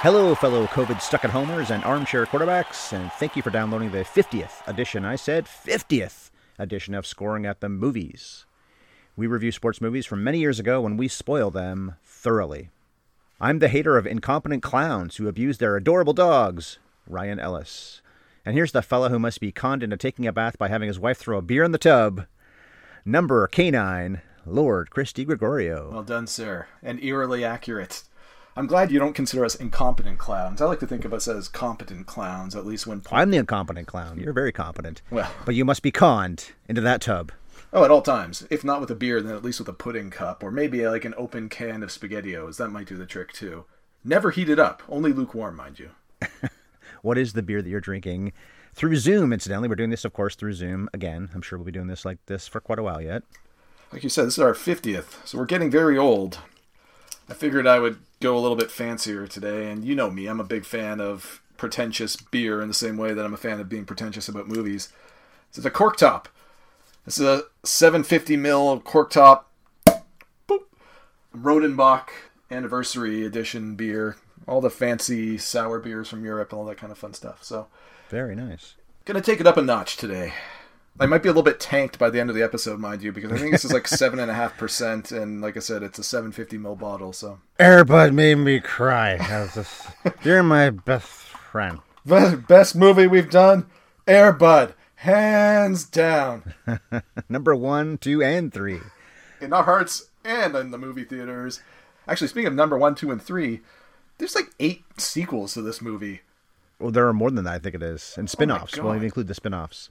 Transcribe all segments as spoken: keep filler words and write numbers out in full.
Hello, fellow COVID stuck-at-homers and armchair quarterbacks, and thank you for downloading the fiftieth edition. I said fiftieth edition of Scoring at the Movies. We review sports movies from many years ago, and we spoil them thoroughly. I'm the hater of incompetent clowns who abuse their adorable dogs, Ryan Ellis. And here's the fella who must be conned into taking a bath by having his wife throw a beer in the tub, number canine, Lord Chris DiGregorio. Well done, sir. And eerily accurate. I'm glad you don't consider us incompetent clowns. I like to think of us as competent clowns, at least when... I'm the incompetent clown. You're very competent. Well, but you must be conned into that tub. Oh, at all times. If not with a beer, then at least with a pudding cup, or maybe like an open can of SpaghettiOs. That might do the trick, too. Never heat it up. Only lukewarm, mind you. What is the beer that you're drinking? Through Zoom, incidentally. We're doing this, of course, through Zoom again. I'm sure we'll be doing this like this for quite a while yet. Like you said, this is our fiftieth, so we're getting very old. I figured I would go a little bit fancier today, and you know me. I'm a big fan of pretentious beer in the same way that I'm a fan of being pretentious about movies. This is a cork top. This is a seven fifty milliliter cork top, boop, Rodenbach anniversary edition beer. All the fancy sour beers from Europe and all that kind of fun stuff. So very nice. Gonna take it up a notch today. I might be a little bit tanked by the end of the episode, mind you, because I think this is like seven and a half percent, and like I said, it's a seven fifty milliliter bottle. So Airbud made me cry. Just, you're my best friend. Best movie we've done, Airbud. Hands down. Number one, two, and three. In our hearts and in the movie theaters. Actually, speaking of number one, two, and three, there's like eight sequels to this movie. Well, there are more than that, I think it is. And spin-offs. Oh, we'll even include the spin-offs.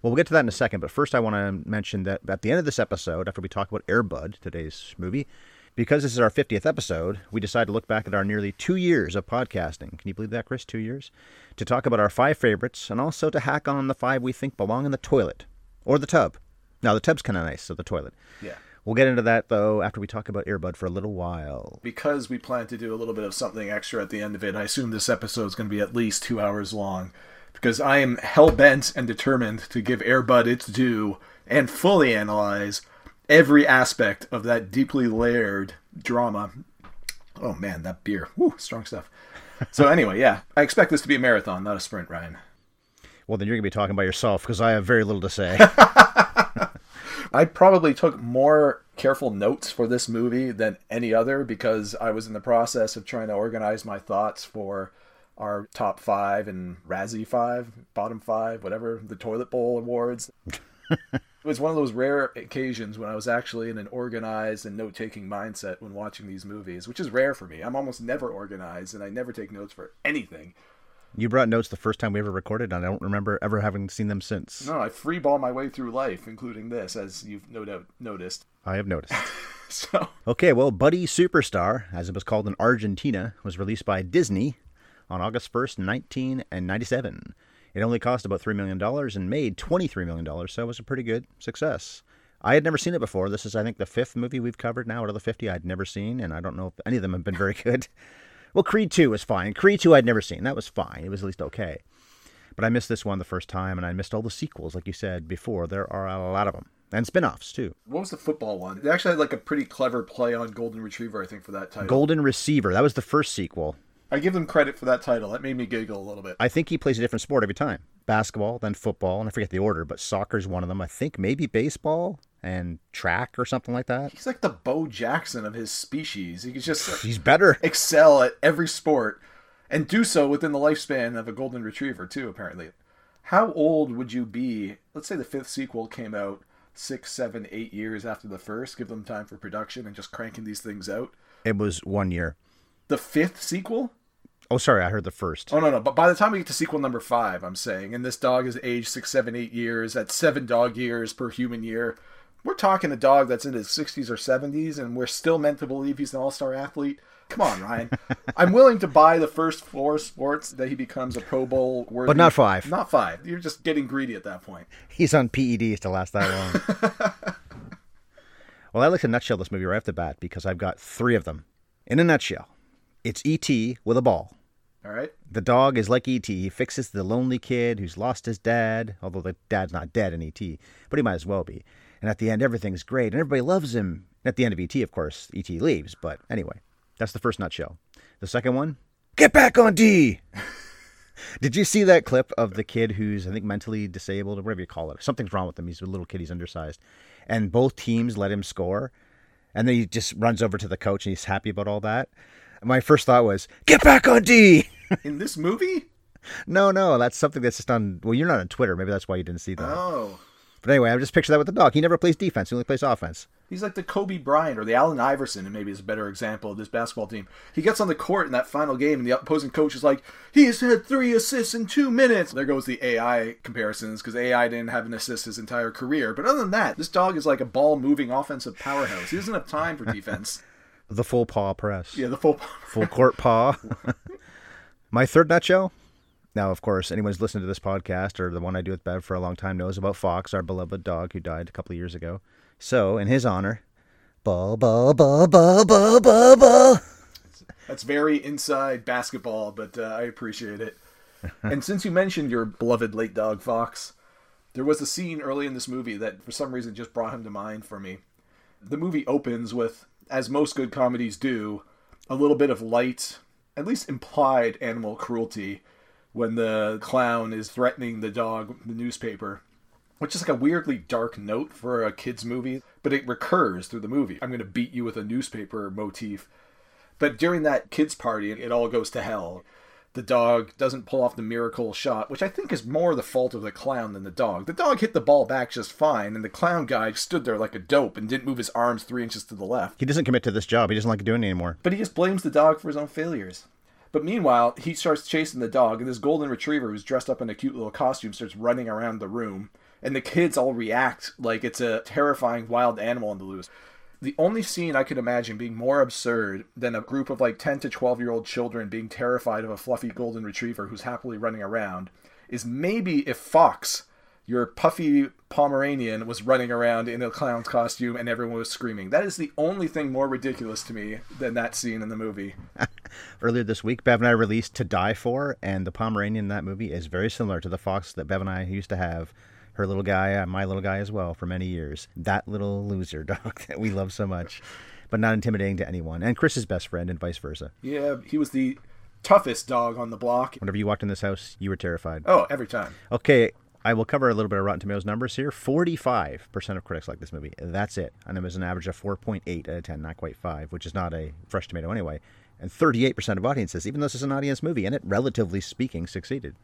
Well, we'll get to that in a second. But first, I want to mention that at the end of this episode, after we talk about Airbud, today's movie, because this is our fiftieth episode, we decided to look back at our nearly two years of podcasting. Can you believe that, Chris? Two years? To talk about our five favorites, and also to hack on the five we think belong in the toilet. Or the tub. Now, the tub's kind of nice, so the toilet. Yeah. We'll get into that, though, after we talk about Airbud for a little while. Because we plan to do a little bit of something extra at the end of it, I assume this episode is going to be at least two hours long. Because I am hell-bent and determined to give Airbud its due and fully analyze every aspect of that deeply layered drama. Oh, man, that beer. Woo, strong stuff. So anyway, yeah, I expect this to be a marathon, not a sprint, Ryan. Well, then you're going to be talking by yourself because I have very little to say. I probably took more careful notes for this movie than any other because I was in the process of trying to organize my thoughts for our top five and Razzie five, bottom five, whatever, the toilet bowl awards. It was one of those rare occasions when I was actually in an organized and note-taking mindset when watching these movies, which is rare for me. I'm almost never organized, and I never take notes for anything. You brought notes the first time we ever recorded, and I don't remember ever having seen them since. No, I freeball my way through life, including this, as you've no doubt noticed. I have noticed. So okay, well, Buddy Superstar, as it was called in Argentina, was released by Disney on August first, nineteen ninety-seven. It only cost about three million dollars and made twenty-three million dollars, so it was a pretty good success. I had never seen it before. This is, I think, the fifth movie we've covered now out of the fifty I'd never seen, and I don't know if any of them have been very good. Well, Creed two was fine. Creed two I'd never seen. That was fine. It was at least okay. But I missed this one the first time, and I missed all the sequels, like you said before. There are a lot of them. And spin-offs, too. What was the football one? It actually had like a pretty clever play on Golden Retriever, I think, for that title. Golden Receiver. That was the first sequel. I give them credit for that title. That made me giggle a little bit. I think he plays a different sport every time. Basketball, then football, and I forget the order, but soccer's one of them. I think maybe baseball and track or something like that. He's like the Bo Jackson of his species. He could just He's better. excel at every sport and do so within the lifespan of a Golden Retriever, too, apparently. How old would you be? Let's say the fifth sequel came out six, seven, eight years after the first. Give them time for production and just cranking these things out. It was one year. The fifth sequel? Oh, sorry, I heard the first. Oh, no, no, but by the time we get to sequel number five, I'm saying, and this dog is aged six, seven, eight years, that's seven dog years per human year, We're talking a dog that's in his sixties or seventies, and we're still meant to believe he's an all-star athlete. Come on, Ryan. I'm willing to buy the first four sports that he becomes a Pro Bowl worthy. But not five. Not five. You're just getting greedy at that point. He's on P E Ds to last that long. Well, I like to nutshell this movie right off the bat because I've got three of them. In a nutshell, it's E T with a ball. All right. The dog is like E T. He fixes the lonely kid who's lost his dad, although the dad's not dead in E T, but he might as well be. And at the end, everything's great, and everybody loves him. At the end of E T, of course, E T leaves, but anyway. That's the first nutshell. The second one, get back on D. Did you see that clip of the kid who's, I think, mentally disabled or whatever you call it? Something's wrong with him. He's a little kid. He's undersized. And both teams let him score. And then he just runs over to the coach and he's happy about all that. And my first thought was, get back on D. In this movie? No, no. That's something that's just on, well, you're not on Twitter. Maybe that's why you didn't see that. Oh. But anyway, I just picture that with the dog. He never plays defense. He only plays offense. He's like the Kobe Bryant or the Allen Iverson, and maybe is a better example of this basketball team. He gets on the court in that final game, and the opposing coach is like, he has had three assists in two minutes. There goes the A I comparisons, because A I didn't have an assist his entire career. But other than that, this dog is like a ball-moving offensive powerhouse. He doesn't have time for defense. The full paw press. Yeah, the full paw press. Full court paw. My third nutshell? Now, of course, anyone's listened to this podcast or the one I do with Bev for a long time knows about Fox, our beloved dog who died a couple of years ago. So, in his honor, ball, ball, ball, ball, ball, ball, ball. That's very inside basketball, but uh, I appreciate it. And since you mentioned your beloved late dog, Fox, there was a scene early in this movie that for some reason just brought him to mind for me. The movie opens with, as most good comedies do, a little bit of light, at least implied animal cruelty when the clown is threatening the dog with the newspaper. Which is like a weirdly dark note for a kid's movie, but it recurs through the movie. I'm going to beat you with a newspaper motif. But during that kid's party, it all goes to hell. The dog doesn't pull off the miracle shot, which I think is more the fault of the clown than the dog. The dog hit the ball back just fine, and the clown guy stood there like a dope and didn't move his arms three inches to the left. He doesn't commit to this job. He doesn't like doing it anymore. But he just blames the dog for his own failures. But meanwhile, he starts chasing the dog, and this golden retriever who's dressed up in a cute little costume starts running around the room. And the kids all react like it's a terrifying wild animal on the loose. The only scene I could imagine being more absurd than a group of like ten to twelve-year-old children being terrified of a fluffy golden retriever who's happily running around is maybe if Fox, your puffy Pomeranian, was running around in a clown's costume and everyone was screaming. That is the only thing more ridiculous to me than that scene in the movie. Earlier this week, Bev and I released To Die For, and the Pomeranian in that movie is very similar to the Fox that Bev and I used to have. Her little guy, my little guy as well, for many years. That little loser dog that we love so much, but not intimidating to anyone. And Chris's best friend and vice versa. Yeah, he was the toughest dog on the block. Whenever you walked in this house, you were terrified. Oh, every time. Okay, I will cover a little bit of Rotten Tomatoes numbers here. forty-five percent of critics like this movie. That's it. And it was an average of four point eight out of ten, not quite five, which is not a fresh tomato anyway. And thirty-eight percent of audiences, even though this is an audience movie, and it, relatively speaking, succeeded.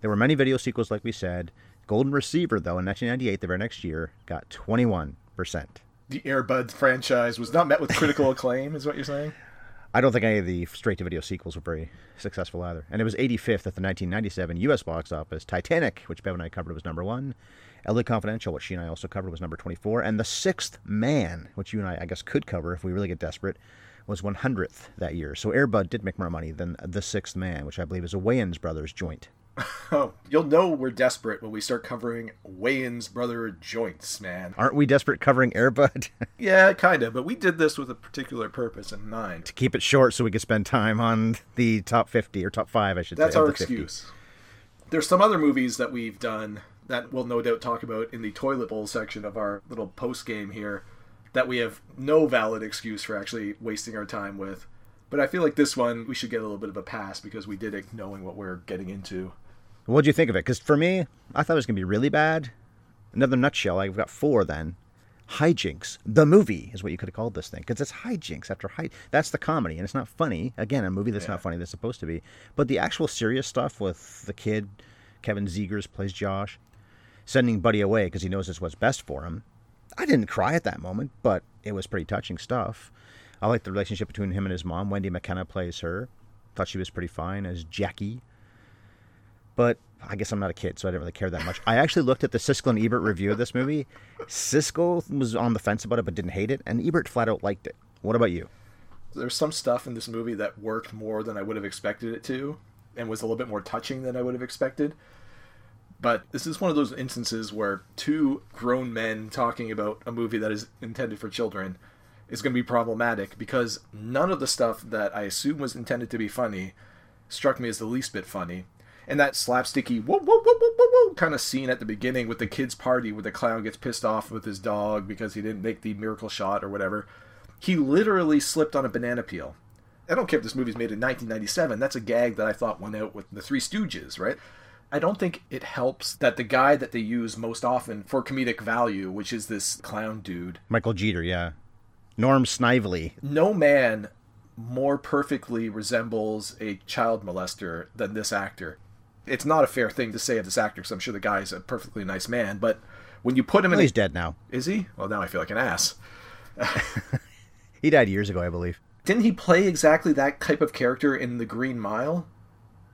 There were many video sequels, like we said. Golden Receiver, though, in nineteen ninety-eight, the very next year, got twenty-one percent. The Air Bud franchise was not met with critical acclaim, is what you're saying? I don't think any of the straight-to-video sequels were very successful either. And it was eighty-fifth at the nineteen ninety-seven U S box office. Titanic, which Bev and I covered, was number one. L A Confidential, which she and I also covered, was number twenty-four. And The Sixth Man, which you and I, I guess, could cover if we really get desperate, was one hundredth that year. So Air Bud did make more money than The Sixth Man, which I believe is a Wayans Brothers joint. Oh, you'll know we're desperate when we start covering Wayans Brother joints, man. Aren't we desperate covering Air Bud? Yeah, kind of, but we did this with a particular purpose in mind. To keep it short so we could spend time on the top fifty, or top five, I should That's say. That's our excuse. fifty. There's some other movies that we've done that we'll no doubt talk about in the toilet bowl section of our little post game here that we have no valid excuse for actually wasting our time with. But I feel like this one, we should get a little bit of a pass because we did it knowing what we're getting into. What'd you think of it? Because for me, I thought it was going to be really bad. Another nutshell, I've got four then. Hijinks. The movie is what you could have called this thing. Because it's hijinks after hijinks. That's the comedy, and it's not funny. Again, a movie that's yeah. not funny that's supposed to be. But the actual serious stuff with the kid, Kevin Zegers plays Josh, sending Buddy away because he knows it's what's best for him. I didn't cry at that moment, but it was pretty touching stuff. I like the relationship between him and his mom. Wendy Makkena plays her. Thought she was pretty fine as Jackie. But I guess I'm not a kid, so I didn't really care that much. I actually looked at the Siskel and Ebert review of this movie. Siskel was on the fence about it but didn't hate it, and Ebert flat out liked it. What about you? There's some stuff in this movie that worked more than I would have expected it to, and was a little bit more touching than I would have expected. But this is one of those instances where two grown men talking about a movie that is intended for children is going to be problematic, because none of the stuff that I assume was intended to be funny struck me as the least bit funny. And that slapsticky whoa, whoa, whoa, whoa, whoa, whoa kind of scene at the beginning with the kids' party where the clown gets pissed off with his dog because he didn't make the miracle shot or whatever. He literally slipped on a banana peel. I don't care if this movie's made in nineteen ninety-seven. That's a gag that I thought went out with the Three Stooges, right? I don't think it helps that the guy that they use most often for comedic value, which is this clown dude. Michael Jeter, yeah. Norm Snively. No man more perfectly resembles a child molester than this actor. It's not a fair thing to say of this actor, because I'm sure the guy's a perfectly nice man, but when you put him well, in... he's dead now. Is he? Well, now I feel like an ass. He died years ago, I believe. Didn't he play exactly that type of character in The Green Mile?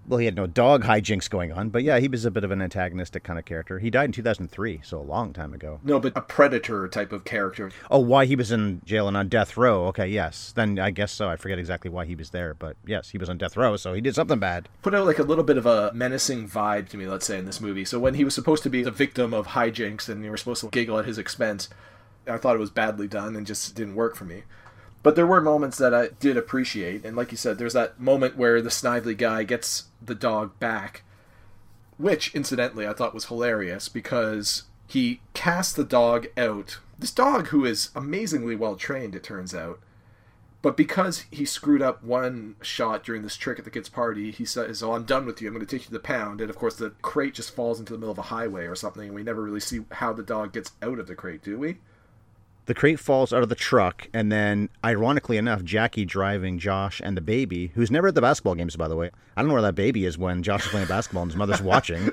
Well, he had no dog hijinks going on, but yeah, he was a bit of an antagonistic kind of character. He died in two thousand three, so a long time ago. No, but a predator type of character. Oh, why he was in jail and on death row. Okay, yes. Then I guess so. I forget exactly why he was there, but yes, he was on death row, so he did something bad. Put out like a little bit of a menacing vibe to me, let's say, in this movie. So when he was supposed to be the victim of hijinks and you were supposed to giggle at his expense, I thought it was badly done and just didn't work for me. But there were moments that I did appreciate. And like you said, there's that moment where the Snively guy gets the dog back, which, incidentally, I thought was hilarious because he cast the dog out. This dog, who is amazingly well-trained, it turns out. But because he screwed up one shot during this trick at the kid's party, he says, oh, I'm done with you. I'm going to take you to the pound. And, of course, the crate just falls into the middle of a highway or something, and we never really see how the dog gets out of the crate, do we? The crate falls out of the truck, and then, ironically enough, Jackie driving Josh and the baby, who's never at the basketball games, by the way. I don't know where that baby is when Josh is playing basketball and his mother's watching.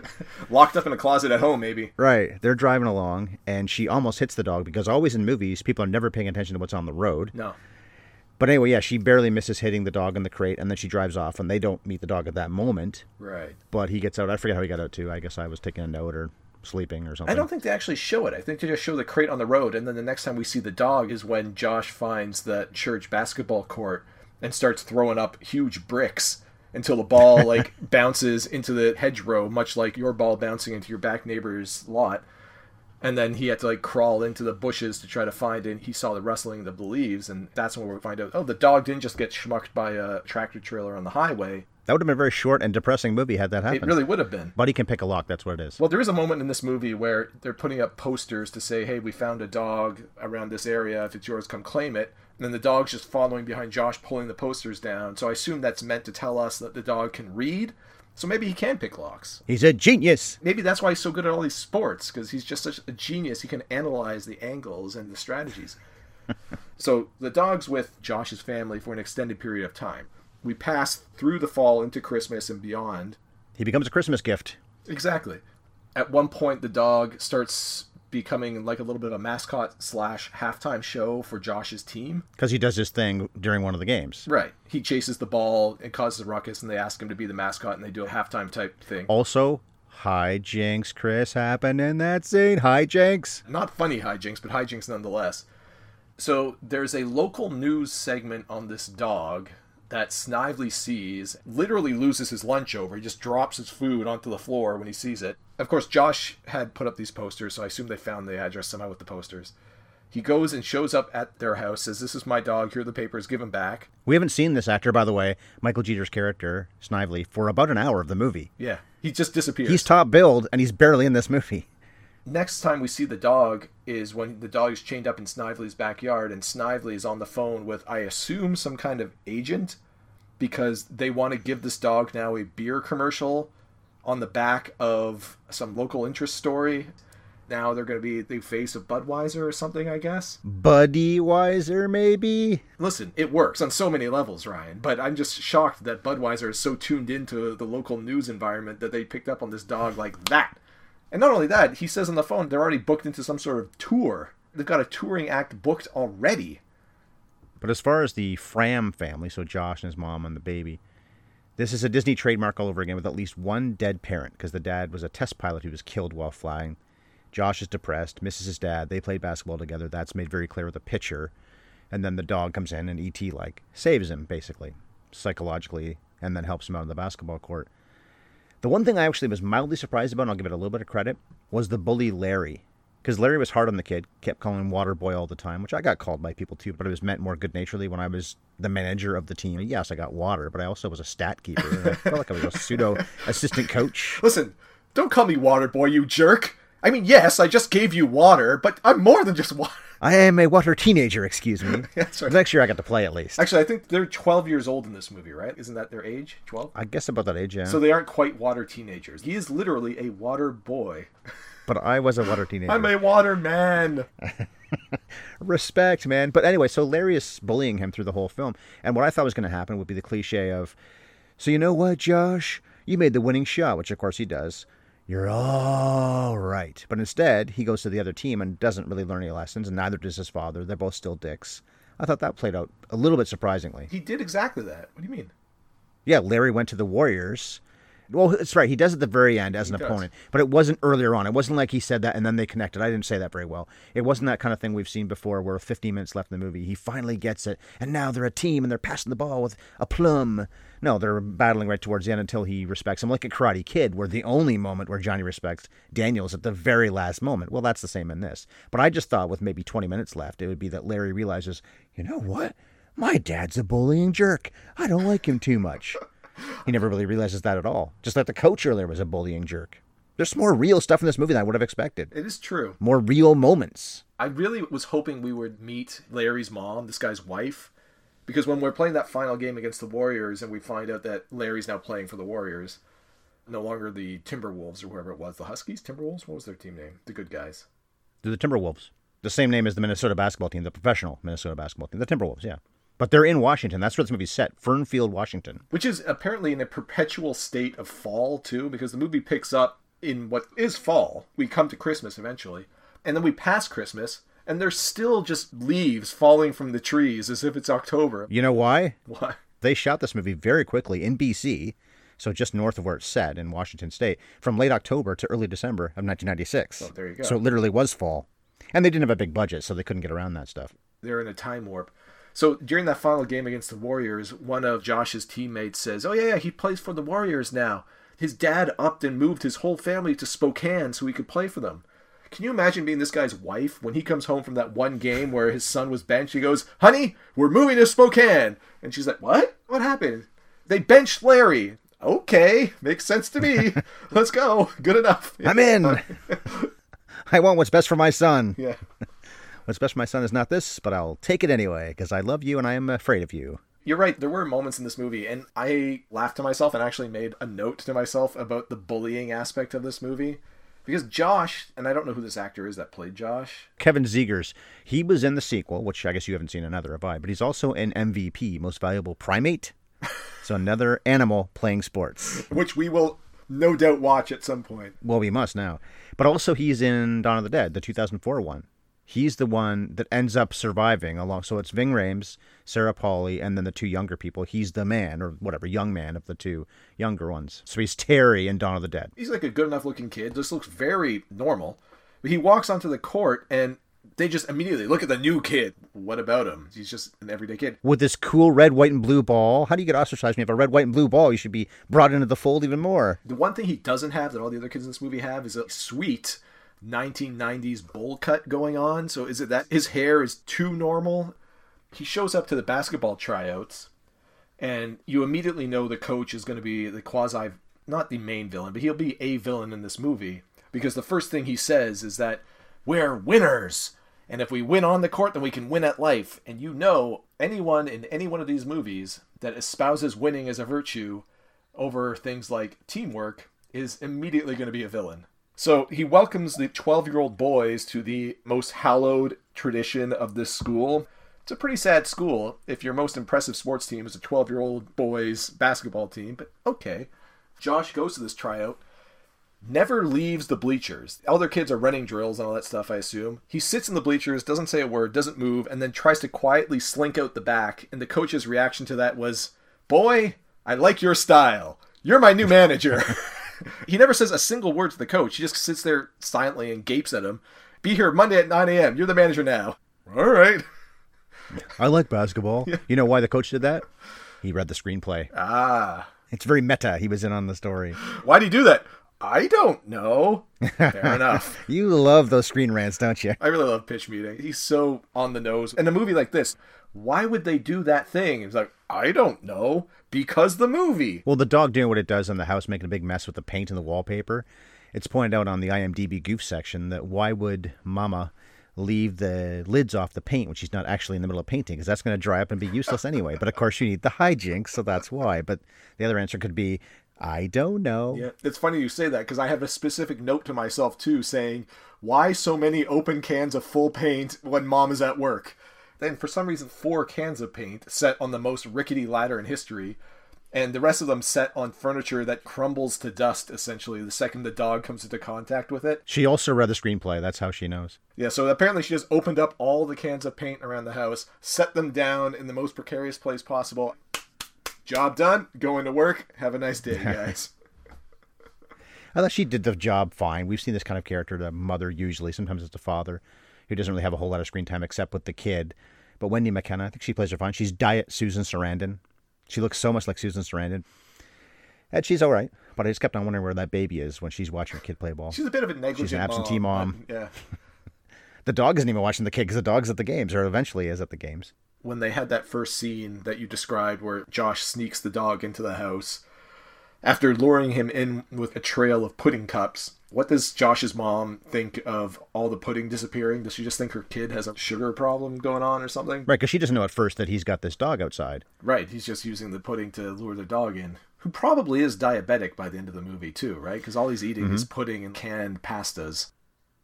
Locked up in a closet at home, maybe. Right. They're driving along, and she almost hits the dog, because always in movies, people are never paying attention to what's on the road. No. But anyway, yeah, she barely misses hitting the dog in the crate, and then she drives off, and they don't meet the dog at that moment. Right. But he gets out. I forget how he got out, too. I guess I was taking a note or... sleeping or something. I don't think they actually show it. I think they just show the crate on the road, and then the next time we see the dog is when Josh finds the church basketball court and starts throwing up huge bricks until the ball like bounces into the hedgerow, much like your ball bouncing into your back neighbor's lot. And then he had to like crawl into the bushes to try to find it. He saw the rustling of the leaves, and that's when we find out, oh, the dog didn't just get schmucked by a tractor trailer on the highway. That would have been a very short and depressing movie had that happened. It really would have been. Buddy can pick a lock, that's what it is. Well, there is a moment in this movie where they're putting up posters to say, hey, we found a dog around this area. If it's yours, come claim it. And then the dog's just following behind Josh, pulling the posters down. So I assume that's meant to tell us that the dog can read. So maybe he can pick locks. He's a genius. Maybe that's why he's so good at all these sports, because he's just such a genius. He can analyze the angles and the strategies. So the dog's with Josh's family for an extended period of time. We pass through the fall into Christmas and beyond. He becomes a Christmas gift. Exactly. At one point, the dog starts becoming like a little bit of a mascot slash halftime show for Josh's team. Because he does his thing during one of the games. Right. He chases the ball and causes a ruckus, and they ask him to be the mascot, and they do a halftime type thing. Also, hijinks, Chris, happened in that scene. Hijinks. Not funny hijinks, but hijinks nonetheless. So there's a local news segment on this dog that Snively sees, literally loses his lunch over. He just drops his food onto the floor when he sees it. Of course, Josh had put up these posters, so I assume they found the address somehow with the posters. He goes and shows up at their house, says, this is my dog, here are the papers, give him back. We haven't seen this actor, by the way, Michael Jeter's character, Snively, for about an hour of the movie. Yeah, he just disappears. He's top billed, and he's barely in this movie. Next time we see the dog is when the dog is chained up in Snively's backyard, and Snively is on the phone with, I assume, some kind of agent, because they want to give this dog now a beer commercial on the back of some local interest story. Now they're going to be the face of Budweiser or something, I guess. Budweiser, maybe? Listen, it works on so many levels, Ryan, but I'm just shocked that Budweiser is so tuned into the local news environment that they picked up on this dog like that. And not only that, he says on the phone, they're already booked into some sort of tour. They've got a touring act booked already. But as far as the Fram family, so Josh and his mom and the baby, This is a Disney trademark all over again with at least one dead parent, because the dad was a test pilot who was killed while flying. Josh is depressed, misses his dad. They play basketball together. That's made very clear with a picture. And then the dog comes in and E T like saves him, basically, psychologically, and then helps him out on the basketball court. The one thing I actually was mildly surprised about, and I'll give it a little bit of credit, was the bully Larry. Because Larry was hard on the kid, kept calling him water boy all the time, which I got called by people too, but it was meant more good-naturedly when I was the manager of the team. Yes, I got water, but I also was a stat keeper. And I felt like I was a pseudo-assistant coach. Listen, don't call me water boy, you jerk. I mean, yes, I just gave you water, but I'm more than just water. I am a water teenager, excuse me. That's right. Next year I got to play at least. Actually, I think they're twelve years old in this movie, right? Isn't that their age? twelve? I guess about that age, yeah. So they aren't quite water teenagers. He is literally a water boy. But I was a water teenager. I'm a water man. Respect, man. But anyway, so Larry is bullying him through the whole film. And what I thought was going to happen would be the cliche of, so you know what, Josh? You made the winning shot, which of course he does. You're all right. But instead, he goes to the other team and doesn't really learn any lessons, and neither does his father. They're both still dicks. I thought that played out a little bit surprisingly. He did exactly that. What do you mean? Yeah, Larry went to the Warriors. Well, that's right. He does at the very end as an opponent, but it wasn't earlier on. It wasn't like he said that and then they connected. I didn't say that very well. It wasn't that kind of thing we've seen before where fifteen minutes left in the movie, he finally gets it, and now they're a team and they're passing the ball with a plum. No, they're battling right towards the end until he respects him. Like a Karate Kid, where the only moment where Johnny respects Daniel's at the very last moment. Well, that's the same in this. But I just thought with maybe twenty minutes left, it would be that Larry realizes, you know what? My dad's a bullying jerk. I don't like him too much. He never really realizes that at all. Just like the coach earlier was a bullying jerk. There's more real stuff in this movie than I would have expected. It is true. More real moments. I really was hoping we would meet Larry's mom, this guy's wife, because when we're playing that final game against the Warriors and we find out that Larry's now playing for the Warriors, no longer the Timberwolves or whoever it was, the Huskies, Timberwolves, what was their team name? The good guys. They're the Timberwolves. The same name as the Minnesota basketball team, the professional Minnesota basketball team, the Timberwolves, yeah. But they're in Washington. That's where this movie's set. Fernfield, Washington. Which is apparently in a perpetual state of fall, too, because the movie picks up in what is fall. We come to Christmas eventually. And then we pass Christmas, and there's still just leaves falling from the trees as if it's October. You know why? Why? They shot this movie very quickly in B C, so just north of where it's set in Washington State, from late October to early December of nineteen ninety-six. Oh, there you go. So it literally was fall. And they didn't have a big budget, so they couldn't get around that stuff. They're in a time warp. So during that final game against the Warriors, one of Josh's teammates says, oh, yeah, yeah, he plays for the Warriors now. His dad upped and moved his whole family to Spokane so he could play for them. Can you imagine being this guy's wife when he comes home from that one game where his son was benched? He goes, honey, we're moving to Spokane. And she's like, what? What happened? They benched Larry. Okay, makes sense to me. Let's go. Good enough. I'm in. I want what's best for my son. Yeah. What's best for my son is not this, but I'll take it anyway, because I love you and I am afraid of you. You're right. There were moments in this movie, and I laughed to myself and actually made a note to myself about the bullying aspect of this movie. Because Josh, and I don't know who this actor is that played Josh. Kevin Zegers. He was in the sequel, which I guess you haven't seen another, have I? But he's also an M V P, Most Valuable Primate. So another animal playing sports. Which we will no doubt watch at some point. Well, we must now. But also he's in Dawn of the Dead, the two thousand four one. He's the one that ends up surviving along. So it's Ving Rhames, Sarah Pauli, and then the two younger people. He's the man, or whatever, young man of the two younger ones. So he's Terry in Dawn of the Dead. He's like a good enough looking kid. Just looks very normal. But he walks onto the court and they just immediately look at the new kid. What about him? He's just an everyday kid. With this cool red, white, and blue ball. How do you get ostracized when you have a red, white, and blue ball? You should be brought into the fold even more. The one thing he doesn't have that all the other kids in this movie have is a sweet nineteen nineties bowl cut going on. So is it that his hair is too normal? He shows up to the basketball tryouts and you immediately know the coach is going to be the quasi, not the main villain, but he'll be a villain in this movie, because the first thing he says is that we're winners, and if we win on the court then we can win at life. And you know, anyone in any one of these movies that espouses winning as a virtue over things like teamwork is immediately going to be a villain. So he welcomes the twelve-year-old boys to the most hallowed tradition of this school. It's a pretty sad school if your most impressive sports team is a twelve-year-old boys basketball team, but okay. Josh goes to this tryout, never leaves the bleachers. All their kids are running drills and all that stuff, I assume. He sits in the bleachers, doesn't say a word, doesn't move, and then tries to quietly slink out the back, and the coach's reaction to that was, boy, I like your style. You're my new manager. He never says a single word to the coach. He just sits there silently and gapes at him. Be here Monday at nine a.m. You're the manager now. All right. I like basketball. Yeah. You know why the coach did that? He read the screenplay. Ah. It's very meta. He was in on the story. Why'd he do that? I don't know. Fair enough. You love those screen rants, don't you? I really love Pitch Meeting. He's so on the nose. In a movie like this, why would they do that thing? He's like, I don't know. Because the movie. Well, the dog doing what it does in the house, making a big mess with the paint and the wallpaper. It's pointed out on the IMDb goof section that why would Mama leave the lids off the paint when she's not actually in the middle of painting, because that's going to dry up and be useless anyway. But of course you need the hijinks, so that's why. But the other answer could be, I don't know. Yeah, it's funny you say that, because I have a specific note to myself too, saying, why so many open cans of full paint when Mom is at work? Then for some reason, four cans of paint set on the most rickety ladder in history, and the rest of them set on furniture that crumbles to dust, essentially, the second the dog comes into contact with it. She also read the screenplay. That's how she knows. Yeah, so apparently she just opened up all the cans of paint around the house, set them down in the most precarious place possible. Job done. Going to work. Have a nice day, guys. I thought she did the job fine. We've seen this kind of character, the mother usually. Sometimes it's the father, who doesn't really have a whole lot of screen time except with the kid. But Wendy Makkena, I think she plays her fine. She's diet Susan Sarandon. She looks so much like Susan Sarandon. And she's all right. But I just kept on wondering where that baby is when she's watching her kid play ball. She's a bit of a negligent mom. She's an absentee mom. mom. Yeah. The dog isn't even watching the kid because the dog's at the games, or eventually is at the games. When they had that first scene that you described where Josh sneaks the dog into the house, after luring him in with a trail of pudding cups, what does Josh's mom think of all the pudding disappearing? Does she just think her kid has a sugar problem going on or something? Right, because she doesn't know at first that he's got this dog outside. Right, he's just using the pudding to lure the dog in, who probably is diabetic by the end of the movie too, right? Because all he's eating mm-hmm. is pudding and canned pastas.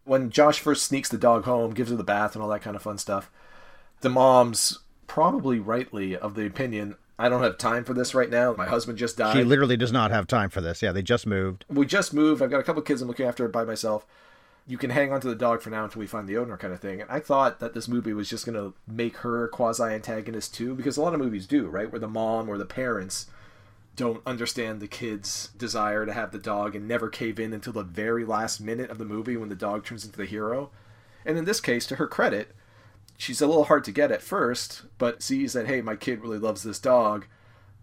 When Josh first sneaks the dog home, gives her the bath and all that kind of fun stuff, the mom's probably rightly of the opinion, I don't have time for this right now. My husband just died. She literally does not have time for this. Yeah, they just moved. We just moved. I've got a couple of kids I'm looking after by myself. You can hang on to the dog for now until we find the owner kind of thing. And I thought that this movie was just going to make her quasi-antagonist too, because a lot of movies do, right? Where the mom or the parents don't understand the kid's desire to have the dog and never cave in until the very last minute of the movie when the dog turns into the hero. And in this case, to her credit, she's a little hard to get at first, but sees that, hey, my kid really loves this dog.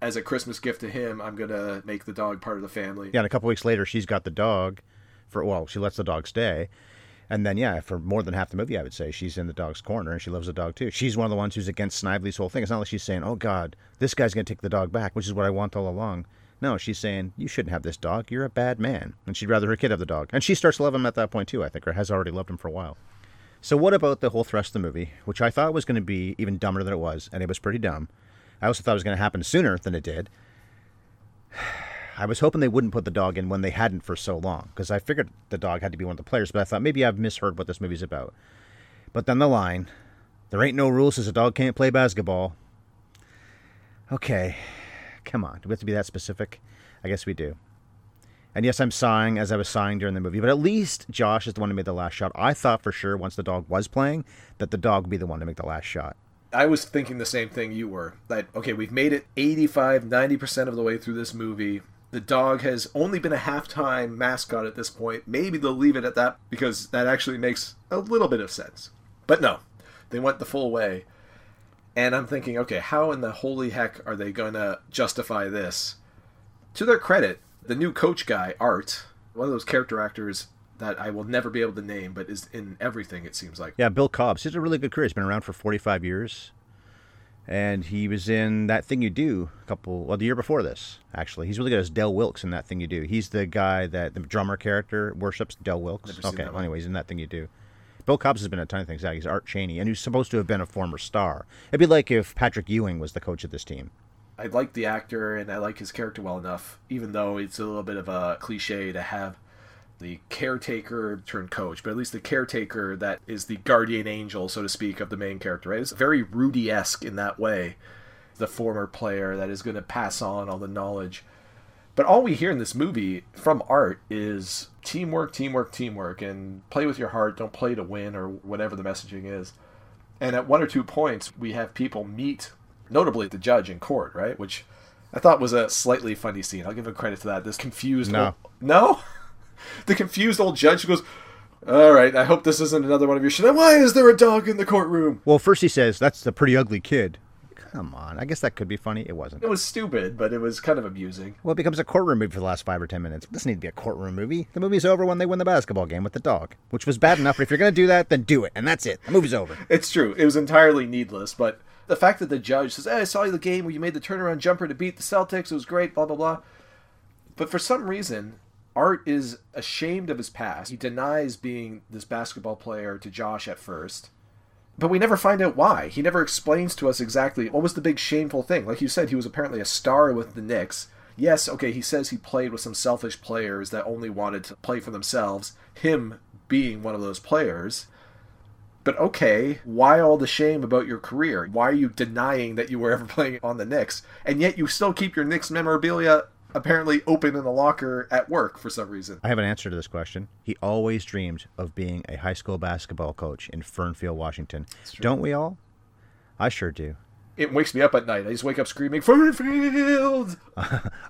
As a Christmas gift to him, I'm going to make the dog part of the family. Yeah, and a couple weeks later, she's got the dog. for Well, she lets the dog stay. And then, yeah, for more than half the movie, I would say, she's in the dog's corner, and she loves the dog, too. She's one of the ones who's against Snively's whole thing. It's not like she's saying, oh, God, this guy's going to take the dog back, which is what I want all along. No, she's saying, you shouldn't have this dog. You're a bad man. And she'd rather her kid have the dog. And she starts to love him at that point, too, I think, or has already loved him for a while. So what about the whole thrust of the movie, which I thought was going to be even dumber than it was, and it was pretty dumb. I also thought it was going to happen sooner than it did. I was hoping they wouldn't put the dog in when they hadn't for so long, because I figured the dog had to be one of the players, but I thought maybe I've misheard what this movie's about. But then the line, there ain't no rules since a dog can't play basketball. Okay, come on. Do we have to be that specific? I guess we do. And yes, I'm sighing as I was sighing during the movie, but at least Josh is the one who made the last shot. I thought for sure once the dog was playing that the dog would be the one to make the last shot. I was thinking the same thing you were. That, okay, we've made it eighty-five, ninety percent of the way through this movie. The dog has only been a halftime mascot at this point. Maybe they'll leave it at that because that actually makes a little bit of sense. But no, they went the full way. And I'm thinking, okay, how in the holy heck are they going to justify this? To their credit, the new coach guy, Art, one of those character actors that I will never be able to name, but is in everything, it seems like. Yeah, Bill Cobbs. He's a really good career. He's been around for forty-five years. And he was in That Thing You Do a couple, well, the year before this, actually. He's really good as Del Wilkes in That Thing You Do. He's the guy that the drummer character worships, Del Wilkes. Okay, well, anyways, in That Thing You Do. Bill Cobbs has been in a ton of things. Yeah, he's Art Cheney, and he's supposed to have been a former star. It'd be like if Patrick Ewing was the coach of this team. I like the actor and I like his character well enough, even though it's a little bit of a cliche to have the caretaker turned coach, but at least the caretaker that is the guardian angel, so to speak, of the main character, right? It's very Rudy-esque in that way, the former player that is going to pass on all the knowledge. But all we hear in this movie from Art is teamwork, teamwork, teamwork, and play with your heart, don't play to win, or whatever the messaging is. And at one or two points, we have people meet, notably the judge in court, right? Which I thought was a slightly funny scene. I'll give him credit to that. This confused... No. Old... No? The confused old judge who goes, all right, I hope this isn't another one of your shit. Why is there a dog in the courtroom? Well, first he says, that's the pretty ugly kid. Come on. I guess that could be funny. It wasn't. It was stupid, but it was kind of amusing. Well, it becomes a courtroom movie for the last five or ten minutes. It doesn't need to be a courtroom movie. The movie's over when they win the basketball game with the dog, which was bad enough. But if you're going to do that, then do it. And that's it. The movie's over. It's true. It was entirely needless, but the fact that the judge says, hey, I saw you the game where you made the turnaround jumper to beat the Celtics. It was great, blah, blah, blah. But for some reason, Art is ashamed of his past. He denies being this basketball player to Josh at first. But we never find out why. He never explains to us exactly what was the big shameful thing. Like you said, he was apparently a star with the Knicks. Yes, okay, he says he played with some selfish players that only wanted to play for themselves, him being one of those players. But okay, why all the shame about your career? Why are you denying that you were ever playing on the Knicks? And yet you still keep your Knicks memorabilia apparently open in the locker at work for some reason. I have an answer to this question. He always dreamed of being a high school basketball coach in Fernfield, Washington. Don't we all? I sure do. It wakes me up at night. I just wake up screaming, Fernfield!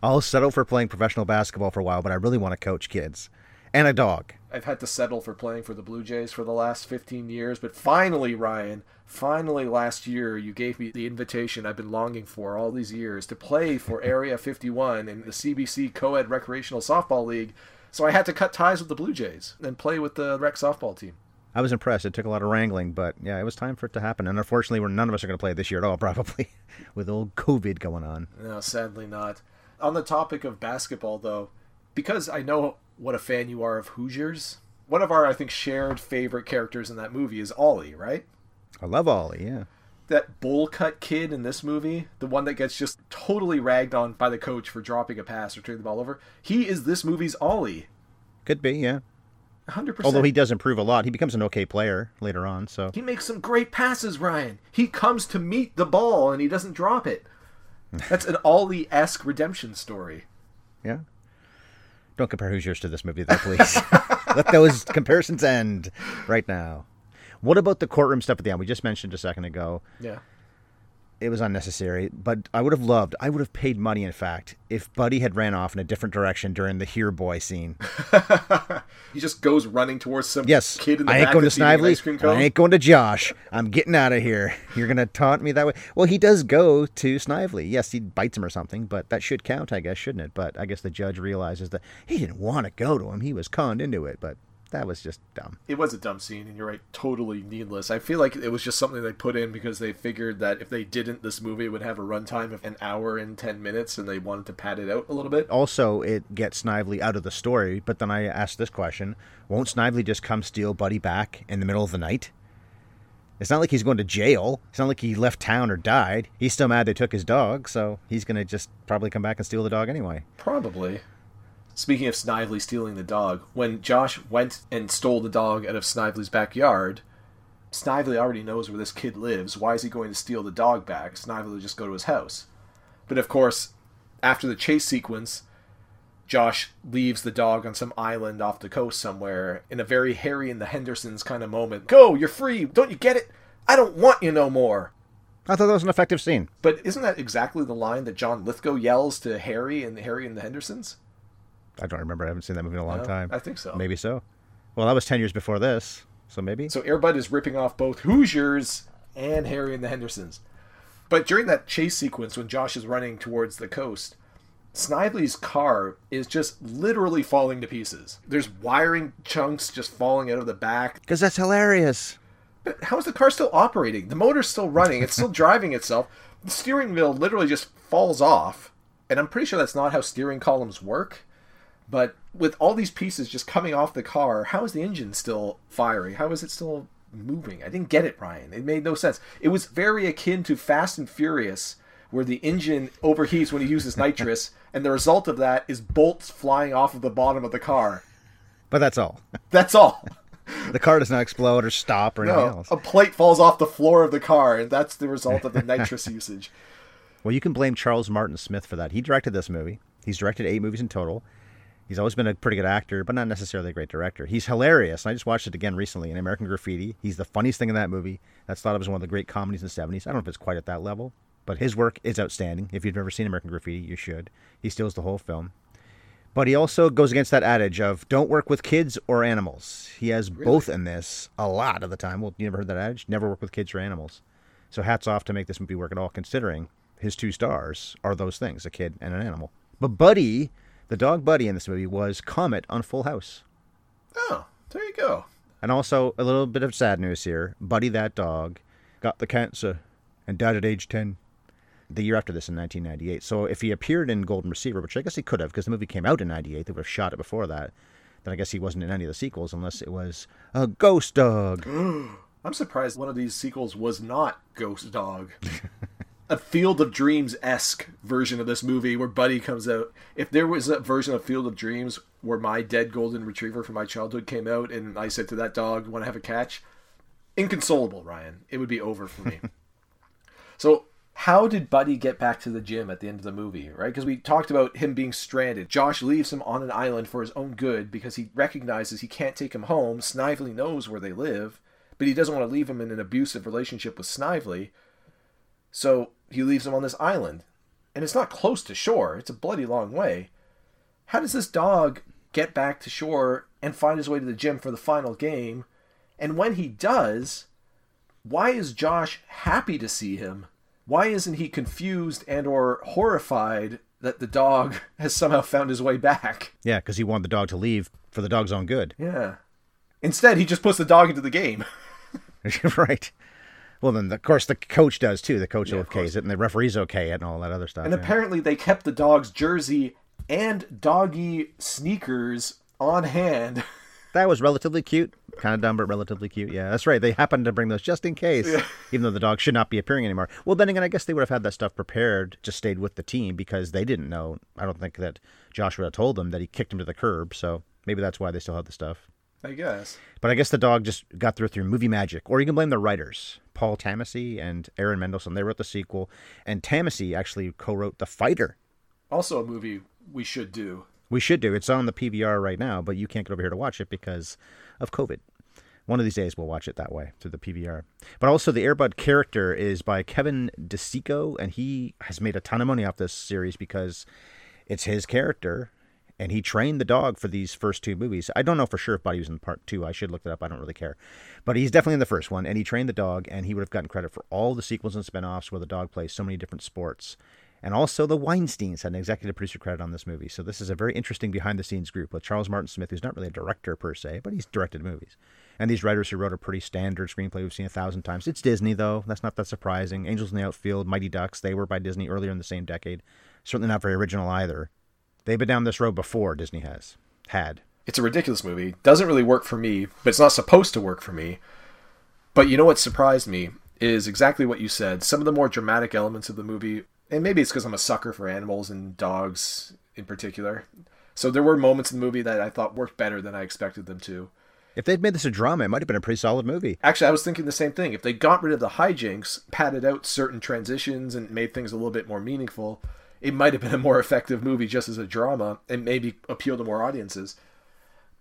I'll settle for playing professional basketball for a while, but I really want to coach kids. And a dog. I've had to settle for playing for the Blue Jays for the last fifteen years, but finally, Ryan, finally last year you gave me the invitation I've been longing for all these years to play for Area fifty-one in the C B C Co-Ed Recreational Softball League, so I had to cut ties with the Blue Jays and play with the rec softball team. I was impressed. It took a lot of wrangling, but yeah, it was time for it to happen, and unfortunately none of us are going to play this year at all, probably, with old COVID going on. No, sadly not. On the topic of basketball, though, because I know what a fan you are of Hoosiers. One of our, I think, shared favorite characters in that movie is Ollie, right? I love Ollie, yeah. That bowl cut kid in this movie, the one that gets just totally ragged on by the coach for dropping a pass or turning the ball over, he is this movie's Ollie. Could be, yeah. one hundred percent. Although he does improve a lot. He becomes an okay player later on, so. He makes some great passes, Ryan. He comes to meet the ball and he doesn't drop it. That's an Ollie-esque redemption story. Yeah. Don't compare Hoosiers to this movie, though, please. Let those comparisons end right now. What about the courtroom stuff at the end? We just mentioned a second ago. Yeah. It was unnecessary, but I would have loved, I would have paid money, in fact, if Buddy had ran off in a different direction during the Here Boy scene. He just goes running towards some yes, kid in the I back. I ain't going to Snively. I ain't going to Josh. I'm getting out of here. You're going to taunt me that way. Well, he does go to Snively. Yes, he bites him or something, but that should count, I guess, shouldn't it? But I guess the judge realizes that he didn't want to go to him. He was conned into it, but that was just dumb. It was a dumb scene, and you're right, totally needless. I feel like it was just something they put in because they figured that if they didn't, this movie would have a runtime of an hour and ten minutes, and they wanted to pad it out a little bit. Also, it gets Snively out of the story, but then I asked this question, won't Snively just come steal Buddy back in the middle of the night? It's not like he's going to jail. It's not like he left town or died. He's still mad they took his dog, so he's going to just probably come back and steal the dog anyway. Probably. Speaking of Snively stealing the dog, when Josh went and stole the dog out of Snively's backyard, Snively already knows where this kid lives. Why is he going to steal the dog back? Snively will just go to his house. But of course, after the chase sequence, Josh leaves the dog on some island off the coast somewhere in a very Harry and the Hendersons kind of moment. Go, you're free. Don't you get it? I don't want you no more. I thought that was an effective scene. But isn't that exactly the line that John Lithgow yells to Harry in Harry and the Hendersons? I don't remember. I haven't seen that movie in a long no, time. I think so. Maybe so. Well, that was ten years before this, so maybe. So Air Bud is ripping off both Hoosiers and Harry and the Hendersons. But during that chase sequence when Josh is running towards the coast, Snively's car is just literally falling to pieces. There's wiring chunks just falling out of the back. Because that's hilarious. But how is the car still operating? The motor's still running. It's still driving itself. The steering wheel literally just falls off. And I'm pretty sure that's not how steering columns work. But with all these pieces just coming off the car, how is the engine still firing? How is it still moving? I didn't get it, Ryan. It made no sense. It was very akin to Fast and Furious, where the engine overheats when he uses nitrous, and the result of that is bolts flying off of the bottom of the car. But that's all. That's all. The car does not explode or stop or anything no, else. A plate falls off the floor of the car, and that's the result of the nitrous usage. Well, you can blame Charles Martin Smith for that. He directed this movie. He's directed eight movies in total. He's always been a pretty good actor, but not necessarily a great director. He's hilarious, and I just watched it again recently in American Graffiti. He's the funniest thing in that movie. That's thought of as one of the great comedies in the seventies. I don't know if it's quite at that level, But his work is outstanding. If you've never seen American Graffiti, you should. He steals the whole film. But he also goes against that adage of don't work with kids or animals. He has really? both in this a lot of the time. Well, you never heard that adage? Never work with kids or animals. So hats off to make this movie work at all, considering his two stars are those things, a kid and an animal. But Buddy, the dog Buddy in this movie, was Comet on Full House. Oh, there you go. And also, a little bit of sad news here. Buddy, that dog, got the cancer and died at age ten. The year after this in nineteen ninety-eight. So if he appeared in Golden Receiver, which I guess he could have because the movie came out in ninety-eight, they would have shot it before that, then I guess he wasn't in any of the sequels unless it was a Ghost Dog. I'm surprised one of these sequels was not Ghost Dog. A Field of Dreams-esque version of this movie where Buddy comes out. If there was a version of Field of Dreams where my dead Golden Retriever from my childhood came out and I said to that dog, want to have a catch? Inconsolable, Ryan. It would be over for me. So... how did Buddy get back to the gym at the end of the movie, right? Because we talked about him being stranded. Josh leaves him on an island for his own good because he recognizes he can't take him home. Snively knows where they live, but he doesn't want to leave him in an abusive relationship with Snively. So he leaves him on this island. And it's not close to shore. It's a bloody long way. How does this dog get back to shore and find his way to the gym for the final game? And when he does, why is Josh happy to see him? Why isn't he confused and or horrified that the dog has somehow found his way back? Yeah, because he wanted the dog to leave for the dog's own good. Yeah. Instead, he just puts the dog into the game. Right. Well, then, of course, the coach does, too. The coach yeah, okays it, and the referee's okay it, and all that other stuff. And yeah. Apparently they kept the dog's jersey and doggy sneakers on hand. That was relatively cute. Kind of dumb, but relatively cute. Yeah, that's right. They happened to bring those just in case, yeah. Even though the dog should not be appearing anymore. Well, then again, I guess they would have had that stuff prepared, just stayed with the team because they didn't know. I don't think that Josh would have told them that he kicked him to the curb. So maybe that's why they still had the stuff. I guess. But I guess the dog just got through through movie magic. Or you can blame the writers, Paul Tamassi and Aaron Mendelsohn. They wrote the sequel. And Tamassi actually co-wrote The Fighter. Also a movie we should do. We should do. It's on the P V R right now, but you can't get over here to watch it because of COVID. One of these days, we'll watch it that way through the P V R. But also, the Airbud character is by Kevin DeSico, and he has made a ton of money off this series because it's his character, and he trained the dog for these first two movies. I don't know for sure if Buddy was in part two. I should look that up. I don't really care. But he's definitely in the first one, and he trained the dog, and he would have gotten credit for all the sequels and spinoffs where the dog plays so many different sports. And also the Weinsteins had an executive producer credit on this movie. So this is a very interesting behind-the-scenes group with Charles Martin Smith, who's not really a director per se, but he's directed movies. And these writers who wrote a pretty standard screenplay we've seen a thousand times. It's Disney, though. That's not that surprising. Angels in the Outfield, Mighty Ducks, they were by Disney earlier in the same decade. Certainly not very original either. They've been down this road before, Disney has. Had. It's a ridiculous movie. Doesn't really work for me, but it's not supposed to work for me. But you know what surprised me is exactly what you said. Some of the more dramatic elements of the movie... and maybe it's because I'm a sucker for animals and dogs in particular. So there were moments in the movie that I thought worked better than I expected them to. If they'd made this a drama, it might have been a pretty solid movie. Actually, I was thinking the same thing. If they got rid of the hijinks, padded out certain transitions, and made things a little bit more meaningful, it might have been a more effective movie just as a drama and maybe appeal to more audiences.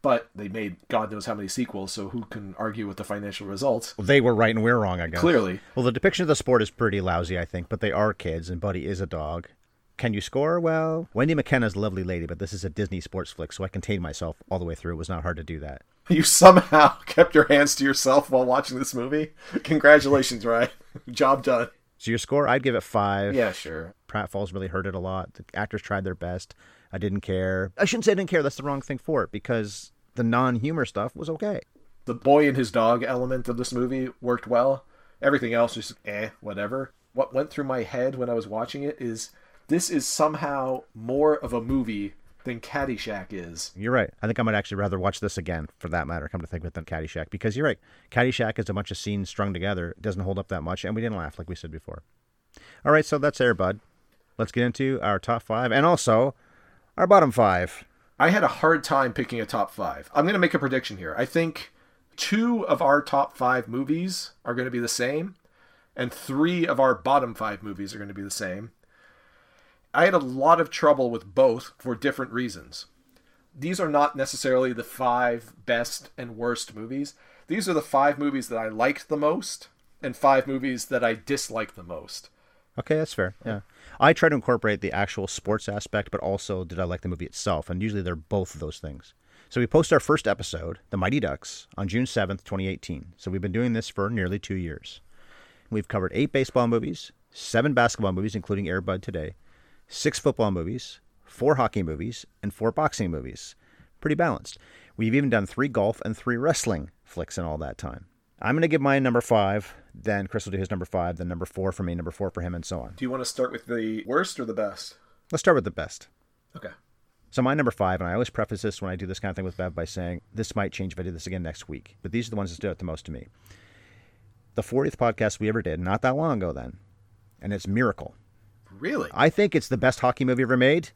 But they made God knows how many sequels, so who can argue with the financial results? Well, they were right and we're wrong, I guess. Clearly. Well, the depiction of the sport is pretty lousy, I think, but they are kids, and Buddy is a dog. Can you score? Well, Wendy McKenna's a lovely lady, but this is a Disney sports flick, so I contained myself all the way through. It was not hard to do that. You somehow kept your hands to yourself while watching this movie? Congratulations, Ryan. Job done. So your score? I'd give it five. Yeah, sure. Pratfalls really hurt it a lot. The actors tried their best. I didn't care. I shouldn't say I didn't care. That's the wrong thing for it, because... the non-humor stuff was okay. The boy and his dog element of this movie worked well. Everything else was eh, whatever. What went through my head when I was watching it is, this is somehow more of a movie than Caddyshack is. You're right. I think I might actually rather watch this again, for that matter, come to think of it, than Caddyshack. Because you're right. Caddyshack is a bunch of scenes strung together. It doesn't hold up that much, and we didn't laugh, like we said before. All right, so that's Air Bud. Let's get into our top five, and also our bottom five. I had a hard time picking a top five. I'm going to make a prediction here. I think two of our top five movies are going to be the same, and three of our bottom five movies are going to be the same. I had a lot of trouble with both for different reasons. These are not necessarily the five best and worst movies. These are the five movies that I liked the most, and five movies that I disliked the most. Okay, that's fair. Yeah. I try to incorporate the actual sports aspect, but also did I like the movie itself? And usually they're both of those things. So we post our first episode, The Mighty Ducks, on June seventh, twenty eighteen. So we've been doing this for nearly two years. We've covered eight baseball movies, seven basketball movies, including Air Bud today, six football movies, four hockey movies, and four boxing movies. Pretty balanced. We've even done three golf and three wrestling flicks in all that time. I'm going to give mine number five, then Chris will do his number five, then number four for me, number four for him, and so on. Do you want to start with the worst or the best? Let's start with the best. Okay. So my number five, and I always preface this when I do this kind of thing with Bev by saying, this might change if I do this again next week. But these are the ones that stood out the most to me. The fortieth podcast we ever did, not that long ago then, and it's Miracle. Really? I think it's the best hockey movie ever made.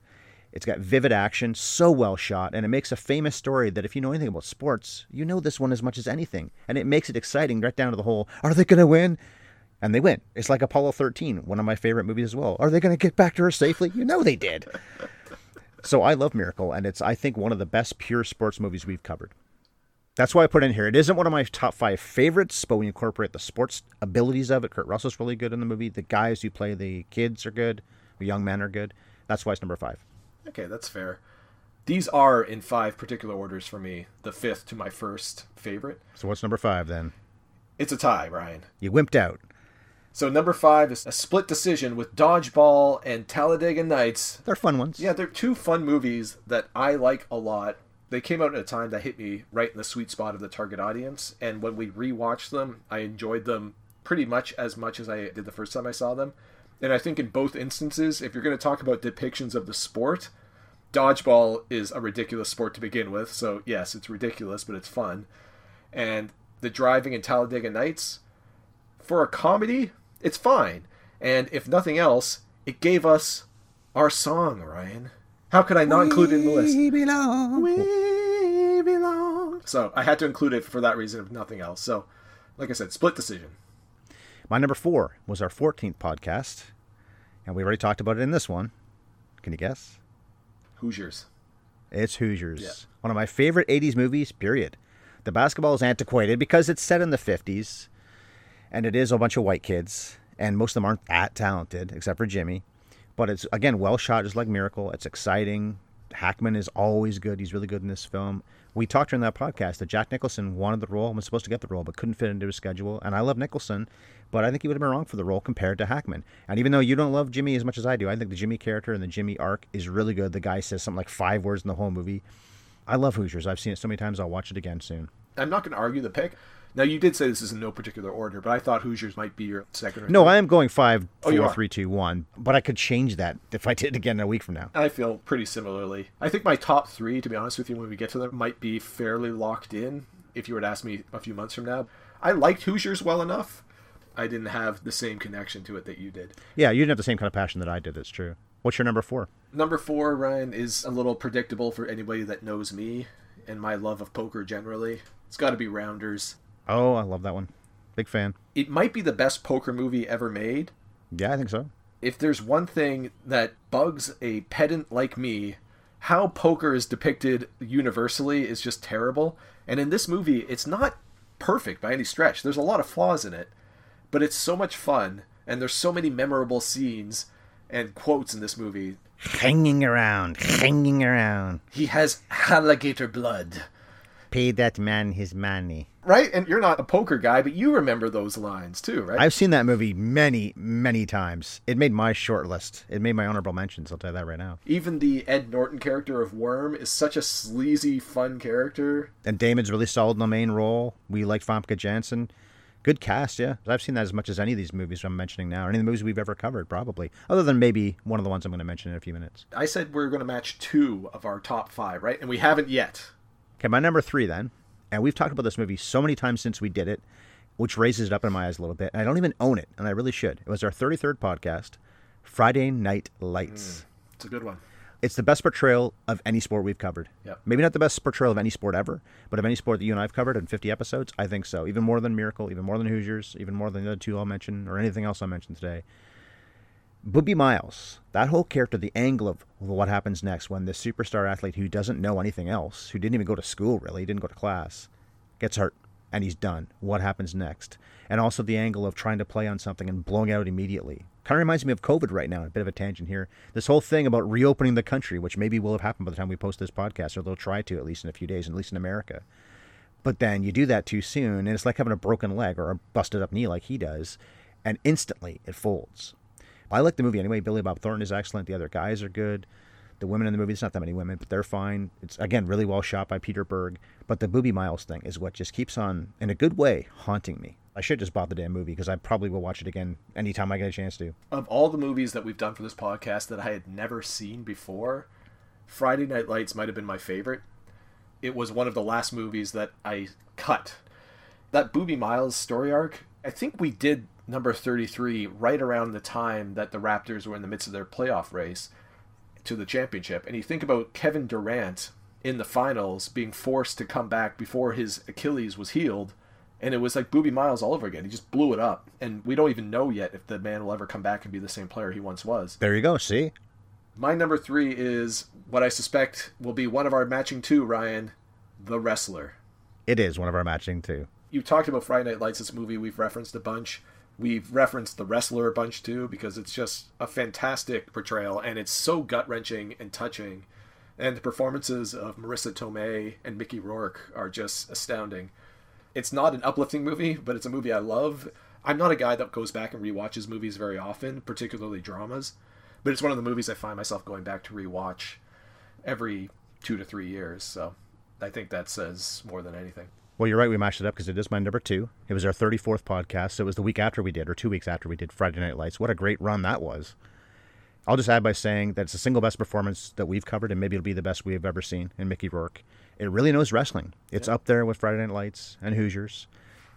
It's got vivid action, so well shot, and it makes a famous story that if you know anything about sports, you know this one as much as anything. And it makes it exciting right down to the whole, are they going to win? And they win. It's like Apollo thirteen, one of my favorite movies as well. Are they going to get back to her safely? You know they did. So I love Miracle, and it's, I think, one of the best pure sports movies we've covered. That's why I put it in here. It isn't one of my top five favorites, but when you incorporate the sports abilities of it, Kurt Russell's really good in the movie. The guys who play the kids are good. The young men are good. That's why it's number five. Okay, that's fair. These are in five particular orders for me, the fifth to my first favorite. So what's number five then? It's a tie, Ryan. You wimped out. So number five is a split decision with Dodgeball and Talladega Nights. They're fun ones. Yeah, they're two fun movies that I like a lot. They came out at a time that hit me right in the sweet spot of the target audience, and when we rewatched them, I enjoyed them pretty much as much as I did the first time I saw them. And I think in both instances, if you're going to talk about depictions of the sport, dodgeball is a ridiculous sport to begin with. So yes, it's ridiculous, but it's fun. And the driving in Talladega Nights, for a comedy, it's fine. And if nothing else, it gave us our song, Ryan. How could I not we include it in the list? We belong. We belong. So I had to include it for that reason, if nothing else. So like I said, split decision. My number four was our fourteenth podcast, and we already talked about it in this one. Can you guess? Hoosiers. It's Hoosiers. Yeah. One of my favorite eighties movies, period. The basketball is antiquated because it's set in the fifties, and it is a bunch of white kids, and most of them aren't that talented, except for Jimmy. But it's, again, well shot, just like Miracle. It's exciting. Hackman is always good. He's really good in this film. We talked during that podcast that Jack Nicholson wanted the role and was supposed to get the role, but couldn't fit into his schedule. And I love Nicholson, but I think he would have been wrong for the role compared to Hackman. And even though you don't love Jimmy as much as I do, I think the Jimmy character and the Jimmy arc is really good. The guy says something like five words in the whole movie. I love Hoosiers. I've seen it so many times. I'll watch it again soon. I'm not going to argue the pick. Now, you did say this is in no particular order, but I thought Hoosiers might be your second. Or no, third. I am going five, oh, four, three, two, one, but I could change that if I did again a week from now. I feel pretty similarly. I think my top three, to be honest with you, when we get to them, might be fairly locked in if you were to ask me a few months from now. I liked Hoosiers well enough. I didn't have the same connection to it that you did. Yeah, you didn't have the same kind of passion that I did. That's true. What's your number four? Number four, Ryan, is a little predictable for anybody that knows me and my love of poker generally. It's got to be Rounders. Oh, I love that one. Big fan. It might be the best poker movie ever made. Yeah, I think so. If there's one thing that bugs a pedant like me, how poker is depicted universally is just terrible. And in this movie, it's not perfect by any stretch. There's a lot of flaws in it, but it's so much fun. And there's so many memorable scenes and quotes in this movie. Hanging around, hanging around. He has alligator blood. Pay that man his money. Right? And you're not a poker guy, but you remember those lines too, right? I've seen that movie many, many times. It made my short list. It made my honorable mentions. I'll tell you that right now. Even the Ed Norton character of Worm is such a sleazy, fun character. And Damon's really solid in the main role. We liked Famke Janssen. Good cast, yeah. I've seen that as much as any of these movies I'm mentioning now, or any of the movies we've ever covered, probably. Other than maybe one of the ones I'm going to mention in a few minutes. I said we're going to match two of our top five, right? And we haven't yet. Okay, my number three then, and we've talked about this movie so many times since we did it, which raises it up in my eyes a little bit, and I don't even own it, and I really should. It was our thirty-third podcast, Friday Night Lights. Mm, it's a good one. It's the best portrayal of any sport we've covered. Yep. Maybe not the best portrayal of any sport ever, but of any sport that you and I have covered in fifty episodes, I think so. Even more than Miracle, even more than Hoosiers, even more than the other two I'll mention, or anything else I mentioned today. Boobie Miles, that whole character, the angle of what happens next when this superstar athlete who doesn't know anything else, who didn't even go to school really, didn't go to class, gets hurt and he's done. What happens next? And also the angle of trying to play on something and blowing out immediately. Kind of reminds me of COVID right now, a bit of a tangent here. This whole thing about reopening the country, which maybe will have happened by the time we post this podcast, or they'll try to, at least in a few days, at least in America. But then you do that too soon, and it's like having a broken leg or a busted up knee like he does, and instantly it folds. I like the movie anyway. Billy Bob Thornton is excellent. The other guys are good. The women in the movie, it's not that many women, but they're fine. It's, again, really well shot by Peter Berg. But the Boobie Miles thing is what just keeps on, in a good way, haunting me. I should just bought the damn movie because I probably will watch it again anytime I get a chance to. Of all the movies that we've done for this podcast that I had never seen before, Friday Night Lights might have been my favorite. It was one of the last movies that I cut. That Boobie Miles story arc, I think we did number thirty-three right around the time that the Raptors were in the midst of their playoff race to the championship. And you think about Kevin Durant in the finals being forced to come back before his Achilles was healed. And it was like Boobie Miles all over again. He just blew it up. And we don't even know yet if the man will ever come back and be the same player he once was. There you go. See? My number three is what I suspect will be one of our matching two, Ryan, The Wrestler. It is one of our matching two. You talked about Friday Night Lights, this movie we've referenced a bunch. We've referenced The Wrestler a bunch too, because it's just a fantastic portrayal. And it's so gut-wrenching and touching. And the performances of Marissa Tomei and Mickey Rourke are just astounding. It's not an uplifting movie, but it's a movie I love. I'm not a guy that goes back and rewatches movies very often, particularly dramas, but it's one of the movies I find myself going back to rewatch every two to three years. So I think that says more than anything. Well, you're right. We mashed it up because it is my number two. It was our thirty-fourth podcast. So it was the week after we did, or two weeks after we did Friday Night Lights. What a great run that was. I'll just add by saying that it's the single best performance that we've covered, and maybe it'll be the best we've ever seen in Mickey Rourke. It really knows wrestling. It's yeah. up there with Friday Night Lights and Hoosiers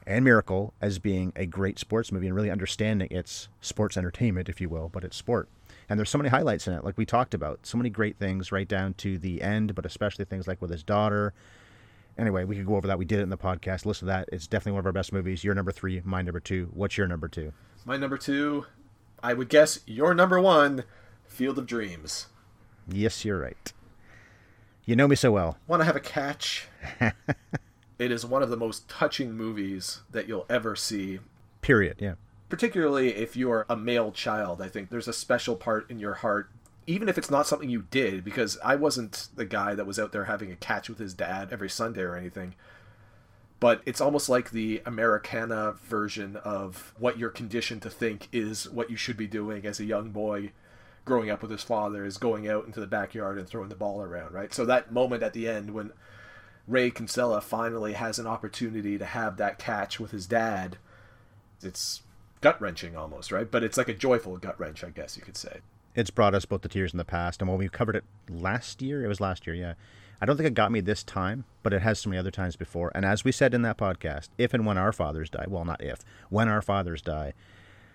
and Miracle as being a great sports movie and really understanding its sports entertainment, if you will, but it's sport. And there's so many highlights in it, like we talked about. So many great things right down to the end, but especially things like with his daughter. Anyway, we could go over that. We did it in the podcast. Listen to that. It's definitely one of our best movies. Your number three, my number two. What's your number two? My number two, I would guess your number one, Field of Dreams. Yes, you're right. You know me so well. Want to have a catch? It is one of the most touching movies that you'll ever see. Period, yeah. Particularly if you are a male child, I think there's a special part in your heart, even if it's not something you did, because I wasn't the guy that was out there having a catch with his dad every Sunday or anything. But it's almost like the Americana version of what you're conditioned to think is what you should be doing as a young boy. Growing up with his father is going out into the backyard and throwing the ball around, right? So that moment at the end when Ray Kinsella finally has an opportunity to have that catch with his dad, it's gut-wrenching almost, right? But it's like a joyful gut-wrench, I guess you could say. It's brought us both to tears in the past. And when we covered it last year, it was last year, yeah. I don't think it got me this time, but it has so many other times before. And as we said in that podcast, if and when our fathers die, well, not if, when our fathers die,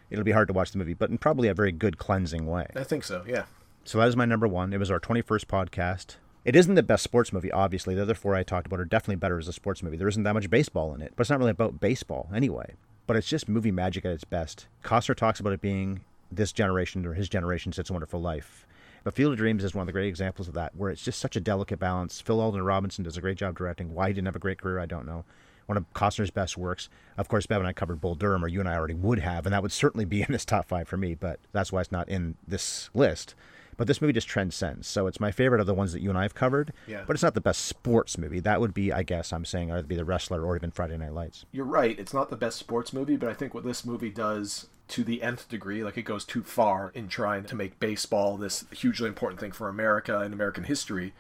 it'll be hard to watch the movie, but in probably a very good cleansing way. I think so, yeah. So that is my number one. It was our twenty-first podcast. It isn't the best sports movie, obviously. The other four I talked about are definitely better as a sports movie. There isn't that much baseball in it, but it's not really about baseball anyway. But it's just movie magic at its best. Costner talks about it being this generation or his generation's It's a Wonderful Life. But Field of Dreams is one of the great examples of that, where it's just such a delicate balance. Phil Alden Robinson does a great job directing. Why he didn't have a great career, I don't know. One of Costner's best works. Of course, Bev and I covered Bull Durham, or you and I already would have, and that would certainly be in this top five for me, but that's why it's not in this list. But this movie just transcends, so it's my favorite of the ones that you and I have covered, yeah. But it's not the best sports movie. That would be, I guess, I'm saying, either be The Wrestler or even Friday Night Lights. You're right. It's not the best sports movie, but I think what this movie does to the nth degree, like it goes too far in trying to make baseball this hugely important thing for America and American history.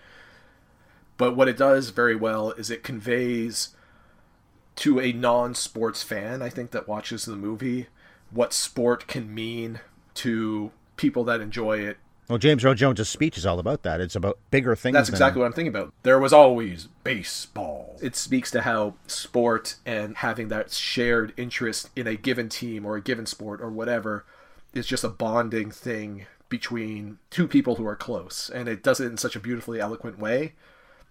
But what it does very well is it conveys to a non-sports fan, I think, that watches the movie, what sport can mean to people that enjoy it. Well, James Earl Jones' speech is all about that. It's about bigger things. That's exactly than... what I'm thinking about. There was always baseball. It speaks to how sport and having that shared interest in a given team or a given sport or whatever is just a bonding thing between two people who are close. And it does it in such a beautifully eloquent way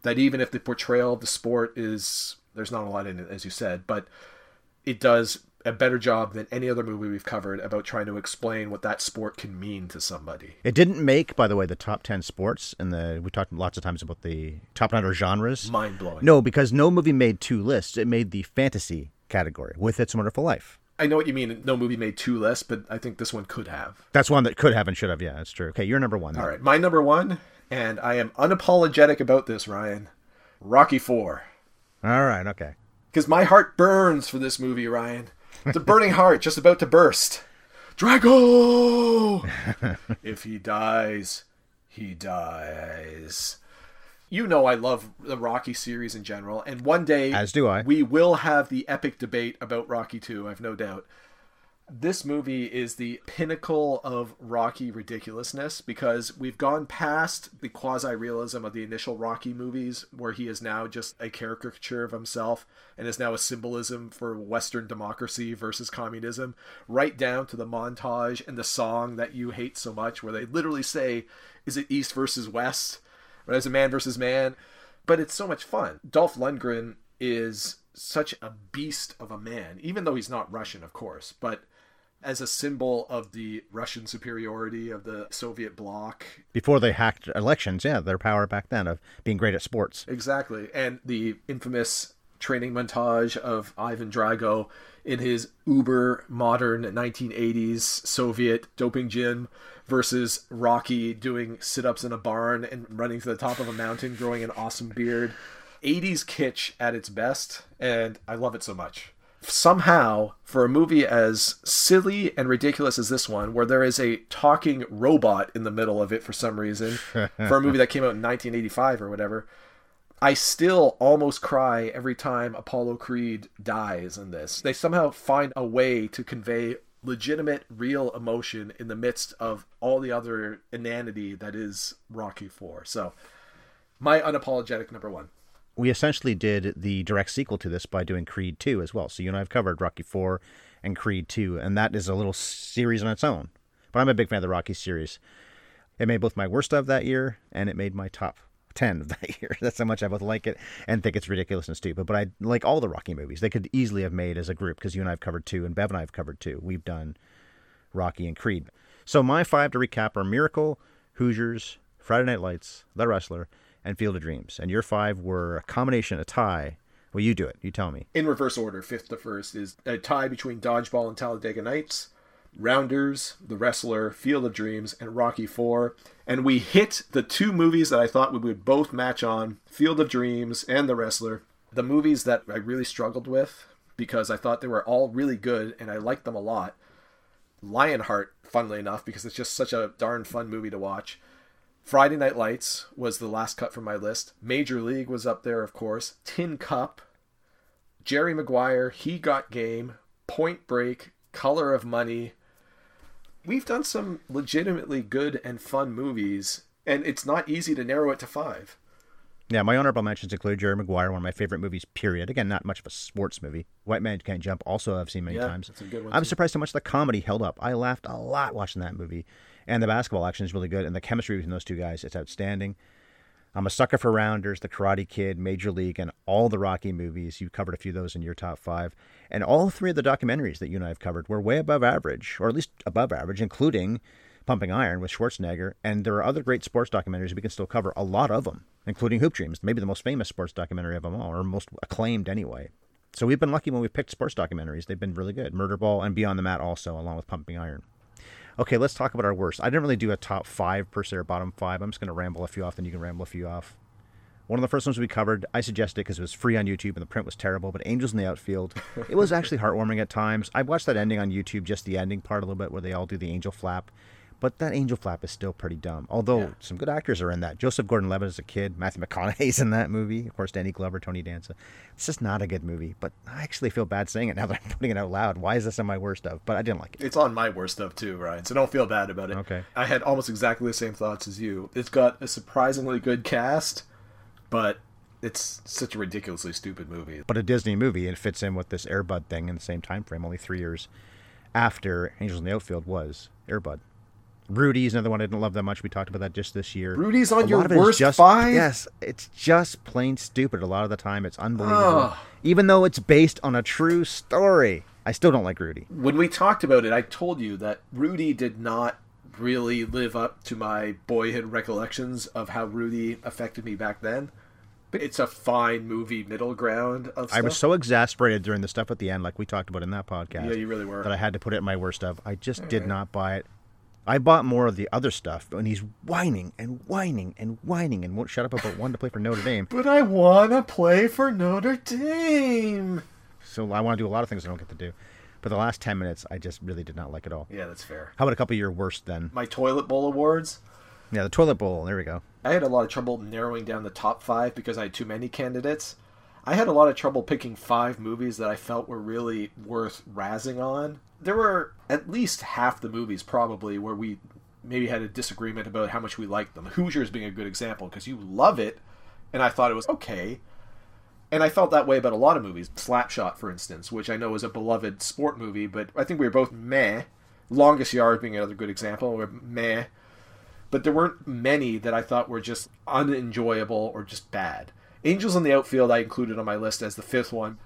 that even if the portrayal of the sport is... There's not a lot in it, as you said, but it does a better job than any other movie we've covered about trying to explain what that sport can mean to somebody. It didn't make, by the way, the top ten sports, and the we talked lots of times about the top nine or genres. Mind-blowing. No, because no movie made two lists. It made the fantasy category with It's a Wonderful Life. I know what you mean. No movie made two less, but I think this one could have. That's one that could have and should have. Yeah, that's true. Okay, you're number one. Then. All right, my number one, and I am unapologetic about this, Ryan. Rocky Four. All right, okay. Because my heart burns for this movie, Ryan. It's a burning heart just about to burst. Drago! If he dies, he dies. You know I love the Rocky series in general, and one day, as do I, we will have the epic debate about Rocky two, I've no doubt. This movie is the pinnacle of Rocky ridiculousness, because we've gone past the quasi-realism of the initial Rocky movies, where he is now just a caricature of himself and is now a symbolism for Western democracy versus communism, right down to the montage and the song that you hate so much, where they literally say, is it East versus West? Or is it man versus man? But it's so much fun. Dolph Lundgren is such a beast of a man, even though he's not Russian, of course, but as a symbol of the Russian superiority of the Soviet bloc. Before they hacked elections, yeah, their power back then of being great at sports. Exactly. And the infamous training montage of Ivan Drago in his uber-modern nineteen eighties Soviet doping gym versus Rocky doing sit-ups in a barn and running to the top of a mountain growing an awesome beard. eighties kitsch at its best, and I love it so much. Somehow, for a movie as silly and ridiculous as this one, where there is a talking robot in the middle of it for some reason, for a movie that came out in nineteen eighty-five or whatever, I still almost cry every time Apollo Creed dies in this. They somehow find a way to convey legitimate, real emotion in the midst of all the other inanity that is Rocky four. So, my unapologetic number one. We essentially did the direct sequel to this by doing Creed two as well. So you and I have covered Rocky four and Creed two, and that is a little series on its own. But I'm a big fan of the Rocky series. It made both my worst of that year, and it made my top ten of that year. That's how much I both like it and think it's ridiculous and stupid. But I like all the Rocky movies. They could easily have made as a group, because you and I have covered two, and Bev and I have covered two. We've done Rocky and Creed. So my five to recap are Miracle, Hoosiers, Friday Night Lights, The Wrestler, and Field of Dreams. And your five were a combination, a tie. Well, you do it. You tell me. In reverse order, fifth to first is a tie between Dodgeball and Talladega Nights, Rounders, The Wrestler, Field of Dreams, and Rocky four. And we hit the two movies that I thought we would both match on, Field of Dreams and The Wrestler. The movies that I really struggled with because I thought they were all really good and I liked them a lot. Lionheart, funnily enough, because it's just such a darn fun movie to watch. Friday Night Lights was the last cut from my list. Major League was up there, of course. Tin Cup, Jerry Maguire, He Got Game, Point Break, Color of Money. We've done some legitimately good and fun movies, and it's not easy to narrow it to five. Yeah, my honorable mentions include Jerry Maguire, one of my favorite movies, period. Again, not much of a sports movie. White Man Can't Jump, also I've seen many yeah, times. That's a good one, I'm too. surprised how much the comedy held up. I laughed a lot watching that movie. And the basketball action is really good. And the chemistry between those two guys is outstanding. I'm a sucker for Rounders, The Karate Kid, Major League, and all the Rocky movies. You covered a few of those in your top five. And all three of the documentaries that you and I have covered were way above average, or at least above average, including Pumping Iron with Schwarzenegger. And there are other great sports documentaries. We can still cover a lot of them, including Hoop Dreams, maybe the most famous sports documentary of them all, or most acclaimed anyway. So we've been lucky when we picked sports documentaries. They've been really good. Murder Ball and Beyond the Mat also, along with Pumping Iron. Okay, let's talk about our worst. I didn't really do a top five per se or bottom five. I'm just going to ramble a few off, then you can ramble a few off. One of the first ones we covered, I suggested because it was free on YouTube and the print was terrible, but Angels in the Outfield. It was actually heartwarming at times. I watched that ending on YouTube, just the ending part a little bit where they all do the angel flap. But that angel flap is still pretty dumb, although yeah. some good actors are in that. Joseph Gordon-Levitt is a kid. Matthew McConaughey's in that movie. Of course, Danny Glover, Tony Danza. It's just not a good movie, but I actually feel bad saying it now that I'm putting it out loud. Why is this on my worst of? But I didn't like it. It's on my worst of too, Ryan, so don't feel bad about it. Okay. I had almost exactly the same thoughts as you. It's got a surprisingly good cast, but it's such a ridiculously stupid movie. But a Disney movie, it fits in with this Air Bud thing in the same time frame, only three years after Angels in the Outfield was Air Bud. Rudy's another one I didn't love that much. We talked about that just this year. Rudy's on your worst just, five? Yes. It's just plain stupid. A lot of the time, it's unbelievable. Ugh. Even though it's based on a true story, I still don't like Rudy. When we talked about it, I told you that Rudy did not really live up to my boyhood recollections of how Rudy affected me back then. it's a fine movie middle ground of stuff. I was so exasperated during the stuff at the end, like we talked about in that podcast. Yeah, you really were. That I had to put it in my worst of. I just All did right. not buy it. I bought more of the other stuff, and he's whining and whining and whining and won't shut up about wanting to play for Notre Dame. But I want to play for Notre Dame. So I want to do a lot of things I don't get to do. But the last ten minutes, I just really did not like at all. Yeah, that's fair. How about a couple of your worst then? My toilet bowl awards? Yeah, the toilet bowl. There we go. I had a lot of trouble narrowing down the top five because I had too many candidates. I had a lot of trouble picking five movies that I felt were really worth razzing on. There were at least half the movies probably where we maybe had a disagreement about how much we liked them. Hoosiers being a good example, because you love it, and I thought it was okay. And I felt that way about a lot of movies. Slapshot, for instance, which I know is a beloved sport movie, but I think we were both meh. Longest Yard being another good example, we were meh. But there weren't many that I thought were just unenjoyable or just bad. Angels in the Outfield I included on my list as the fifth one.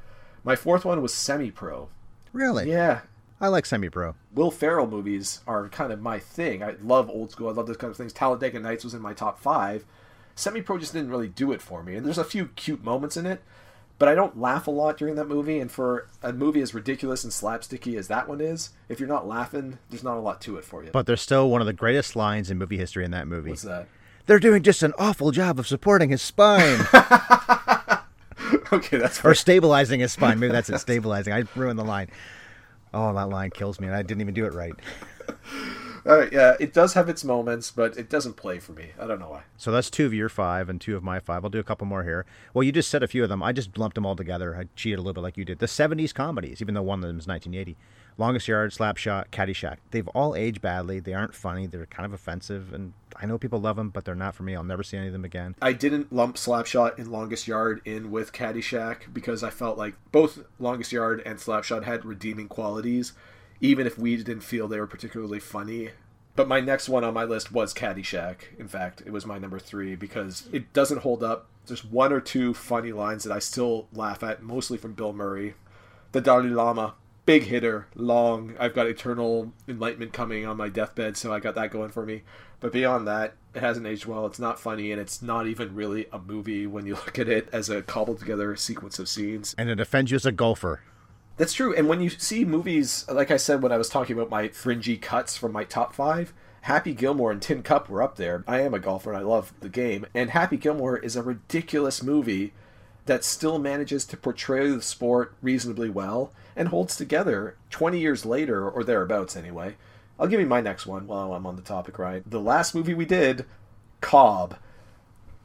My fourth one was Semi-Pro. Really? Yeah. I like Semi-Pro. Will Ferrell movies are kind of my thing. I love old school. I love those kind of things. Talladega Nights was in my top five. Semi-Pro just didn't really do it for me. And there's a few cute moments in it, but I don't laugh a lot during that movie. And for a movie as ridiculous and slapsticky as that one is, if you're not laughing, there's not a lot to it for you. But there's still one of the greatest lines in movie history in that movie. What's that? They're doing just an awful job of supporting his spine. Okay, that's fair. Or stabilizing his spine. Maybe that's it, stabilizing. I ruined the line. Oh, that line kills me, and I didn't even do it right. All right, yeah, it does have its moments, but it doesn't play for me. I don't know why. So that's two of your five and two of my five. I'll do a couple more here. Well, you just said a few of them. I just lumped them all together. I cheated a little bit like you did. The seventies comedies, even though one of them is nineteen eighty. Longest Yard, Slapshot, Caddyshack. They've all aged badly. They aren't funny. They're kind of offensive, and I know people love them, but they're not for me. I'll never see any of them again. I didn't lump Slapshot and Longest Yard in with Caddyshack because I felt like both Longest Yard and Slapshot had redeeming qualities, even if we didn't feel they were particularly funny. But my next one on my list was Caddyshack. In fact, it was my number three because it doesn't hold up. There's one or two funny lines that I still laugh at, mostly from Bill Murray. The Dalai Lama, big hitter, long. I've got eternal enlightenment coming on my deathbed, so I got that going for me. But beyond that, it hasn't aged well. It's not funny, and it's not even really a movie when you look at it as a cobbled-together sequence of scenes. And it offends you as a golfer. That's true, and when you see movies, like I said when I was talking about my fringy cuts from my top five, Happy Gilmore and Tin Cup were up there. I am a golfer, and I love the game. And Happy Gilmore is a ridiculous movie that still manages to portray the sport reasonably well and holds together twenty years later, or thereabouts anyway. I'll give you my next one while I'm on the topic, right? The last movie we did, Cobb.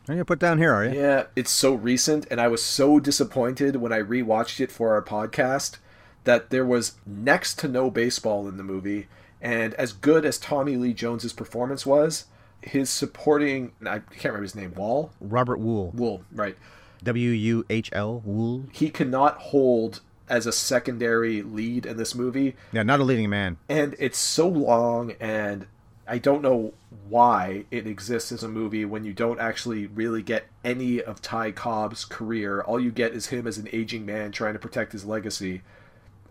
You're going to put down here, are you? Yeah, it's so recent, and I was so disappointed when I rewatched it for our podcast that there was next to no baseball in the movie, and as good as Tommy Lee Jones's performance was, his supporting, I can't remember his name, Wall? Robert Wool. Wool, right. W U H L, Wool. He cannot hold as a secondary lead in this movie. Yeah, not a leading man. And it's so long, and I don't know why it exists as a movie when you don't actually really get any of Ty Cobb's career. All you get is him as an aging man trying to protect his legacy.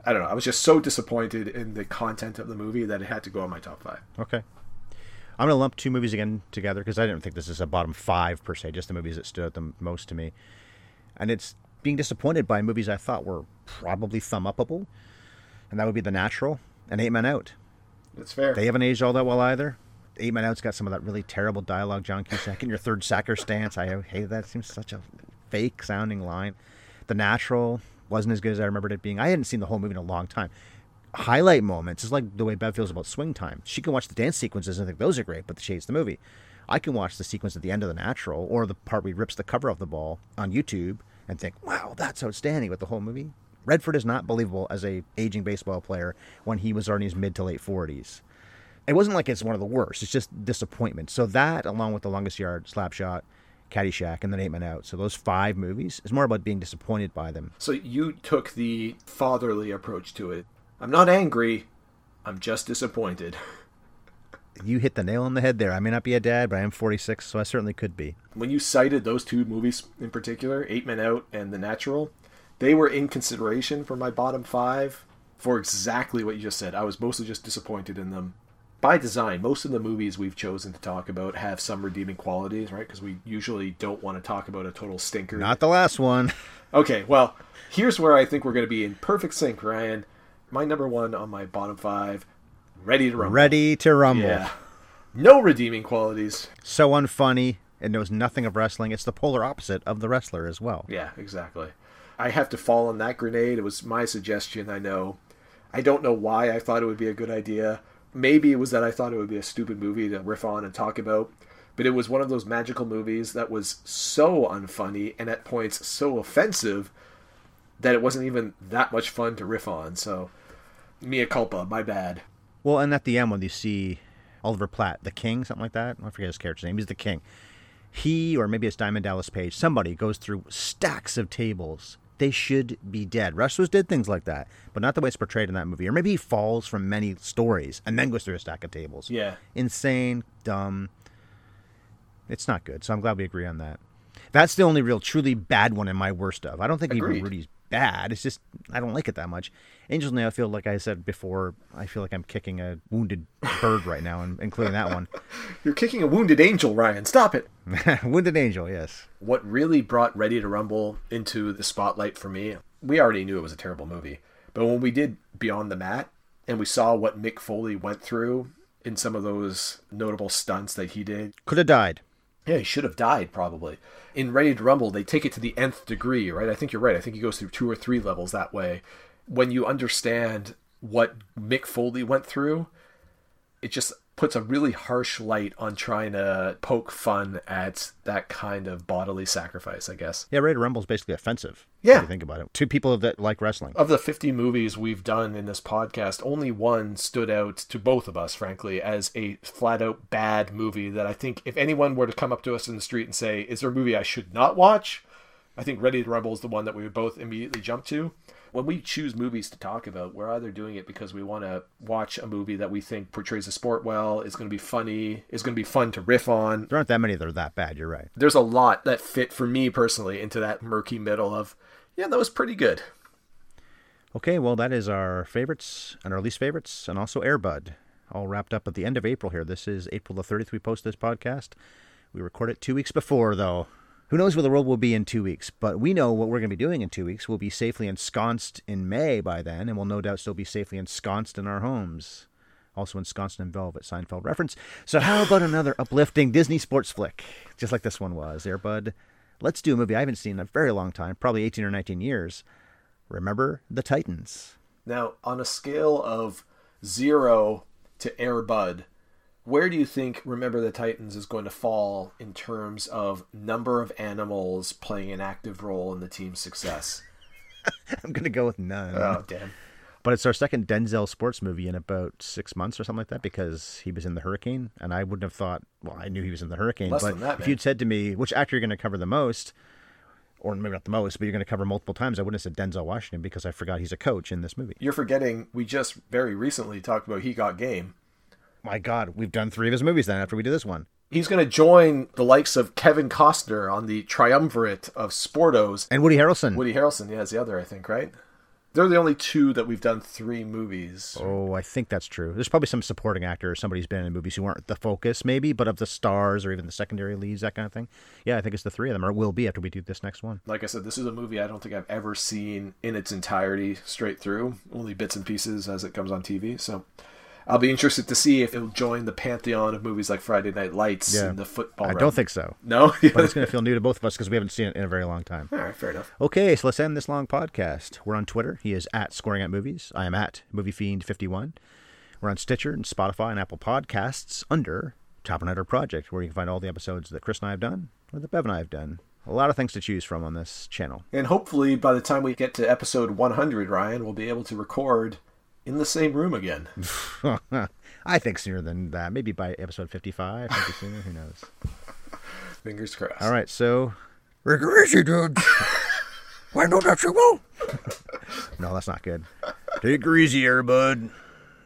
I don't know. I was just so disappointed in the content of the movie that it had to go on my top five. Okay. I'm going to lump two movies again together because I didn't think this is a bottom five per se, just the movies that stood out the most to me. And it's being disappointed by movies I thought were probably thumb-uppable, and that would be The Natural and Eight Men Out. That's fair. They haven't aged all that well either. Eight Men Out's got some of that really terrible dialogue, John Cusack, in your third sacker stance. I hate that. It seems such a fake-sounding line. The Natural wasn't as good as I remembered it being. I hadn't seen the whole movie in a long time. Highlight moments is like the way Bev feels about Swing Time. She can watch the dance sequences and think those are great, but she hates the movie. I can watch the sequence at the end of The Natural or the part where he rips the cover off the ball on YouTube and think, wow, that's outstanding with the whole movie. Redford is not believable as a aging baseball player when he was already in his mid to late forties. It wasn't like it's one of the worst. It's just disappointment. So that, along with The Longest Yard, Slapshot, Caddyshack, and then Eight Men Out. So those five movies is more about being disappointed by them. So you took the fatherly approach to it. I'm not angry. I'm just disappointed. You hit the nail on the head there. I may not be a dad, but I am forty-six, so I certainly could be. When you cited those two movies in particular, Eight Men Out and The Natural, they were in consideration for my bottom five for exactly what you just said. I was mostly just disappointed in them. by design, most of the movies we've chosen to talk about have some redeeming qualities, right? Because we usually don't want to talk about a total stinker. Not the last one. Okay, well, here's where I think we're going to be in perfect sync, Ryan. My number one on my bottom five, Ready to Rumble. Ready to Rumble. Yeah. No redeeming qualities. So unfunny. It knows nothing of wrestling. It's the polar opposite of The Wrestler as well. Yeah, exactly. I have to fall on that grenade. It was my suggestion, I know. I don't know why I thought it would be a good idea. Maybe it was that I thought it would be a stupid movie to riff on and talk about. But it was one of those magical movies that was so unfunny and at points so offensive that it wasn't even that much fun to riff on. So, mea culpa, my bad. Well, and at the end when you see Oliver Platt, the King, something like that. I forget his character's name. He's the King. He, or maybe it's Diamond Dallas Page, somebody goes through stacks of tables. They should be dead. Wrestlers did things like that, but not the way it's portrayed in that movie. Or maybe he falls from many stories and then goes through a stack of tables. Yeah. Insane, dumb. It's not good, so I'm glad we agree on that. That's the only real truly bad one in my worst of. I don't think Agreed. Even Rudy's bad. It's just I don't like it that much. Angel's Nail, I feel like I said before, I feel like I'm kicking a wounded bird right now, and including that one. You're kicking a wounded angel, Ryan. Stop it. Wounded angel, yes. What really brought Ready to Rumble into the spotlight for me, we already knew it was a terrible movie, but when we did Beyond the Mat and we saw what Mick Foley went through in some of those notable stunts that he did. Could have died. Yeah, he should have died, probably. In Ready to Rumble, they take it to the nth degree, right? I think you're right. I think he goes through two or three levels that way. When you understand what Mick Foley went through, it just puts a really harsh light on trying to poke fun at that kind of bodily sacrifice, I guess. Yeah, Ready to Rumble is basically offensive. Yeah. If you think about it. Two people that like wrestling. Of the fifty movies we've done in this podcast, only one stood out to both of us, frankly, as a flat-out bad movie that I think if anyone were to come up to us in the street and say, is there a movie I should not watch? I think Ready to Rumble is the one that we would both immediately jump to. When we choose movies to talk about, we're either doing it because we want to watch a movie that we think portrays the sport well, is going to be funny, is going to be fun to riff on. There aren't that many that are that bad, you're right. There's a lot that fit, for me personally, into that murky middle of, yeah, that was pretty good. Okay, well, that is our favorites and our least favorites, and also Air Bud, all wrapped up at the end of April here. This is April the thirtieth we post this podcast. We record it two weeks before, though. Who knows where the world will be in two weeks, but we know what we're going to be doing in two weeks. We'll be safely ensconced in May by then, and we'll no doubt still be safely ensconced in our homes. Also ensconced in velvet, Seinfeld reference. So how about another uplifting Disney sports flick, just like this one was, Air Bud? Let's do a movie I haven't seen in a very long time, probably eighteen or nineteen years. Remember the Titans. Now, on a scale of zero to Air Bud, where do you think Remember the Titans is going to fall in terms of number of animals playing an active role in the team's success? I'm going to go with none. Oh, damn. But it's our second Denzel sports movie in about six months or something like that, because he was in The Hurricane, and I wouldn't have thought, well, I knew he was in The Hurricane. Less but than that, if man. You'd said to me, which actor you're going to cover the most, or maybe not the most, but you're going to cover multiple times, I wouldn't have said Denzel Washington, because I forgot he's a coach in this movie. You're forgetting, we just very recently talked about He Got Game. My God, we've done three of his movies then after we do this one. He's going to join the likes of Kevin Costner on the triumvirate of Sportos. And Woody Harrelson. Woody Harrelson, yeah, is the other, I think, right? They're the only two that we've done three movies. Oh, I think that's true. There's probably some supporting actor or somebody's been in movies who aren't the focus, maybe, but of the stars or even the secondary leads, that kind of thing. Yeah, I think it's the three of them, or it will be after we do this next one. Like I said, this is a movie I don't think I've ever seen in its entirety straight through, only bits and pieces as it comes on T V, so I'll be interested to see if it'll join the pantheon of movies like Friday Night Lights yeah. and the football I round. Don't think so. No? But it's going to feel new to both of us because we haven't seen it in a very long time. All right, fair enough. Okay, so let's end this long podcast. We're on Twitter. He is at Scoring at Movies. I am at Movie Fiend fifty-one. We're on Stitcher and Spotify and Apple Podcasts under Tabernator Project, where you can find all the episodes that Chris and I have done or that Bev and I have done. A lot of things to choose from on this channel. And hopefully by the time we get to episode one hundred, Ryan, we'll be able to record in the same room again. I think sooner than that. Maybe by episode fifty-five. Maybe sooner. Who knows? Fingers crossed. All right, so rigor easy, dude. Why no that you won't? No, that's not good. Take her easy, Air Bud.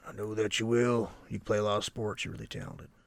I know that you will. You can play a lot of sports. You're really talented.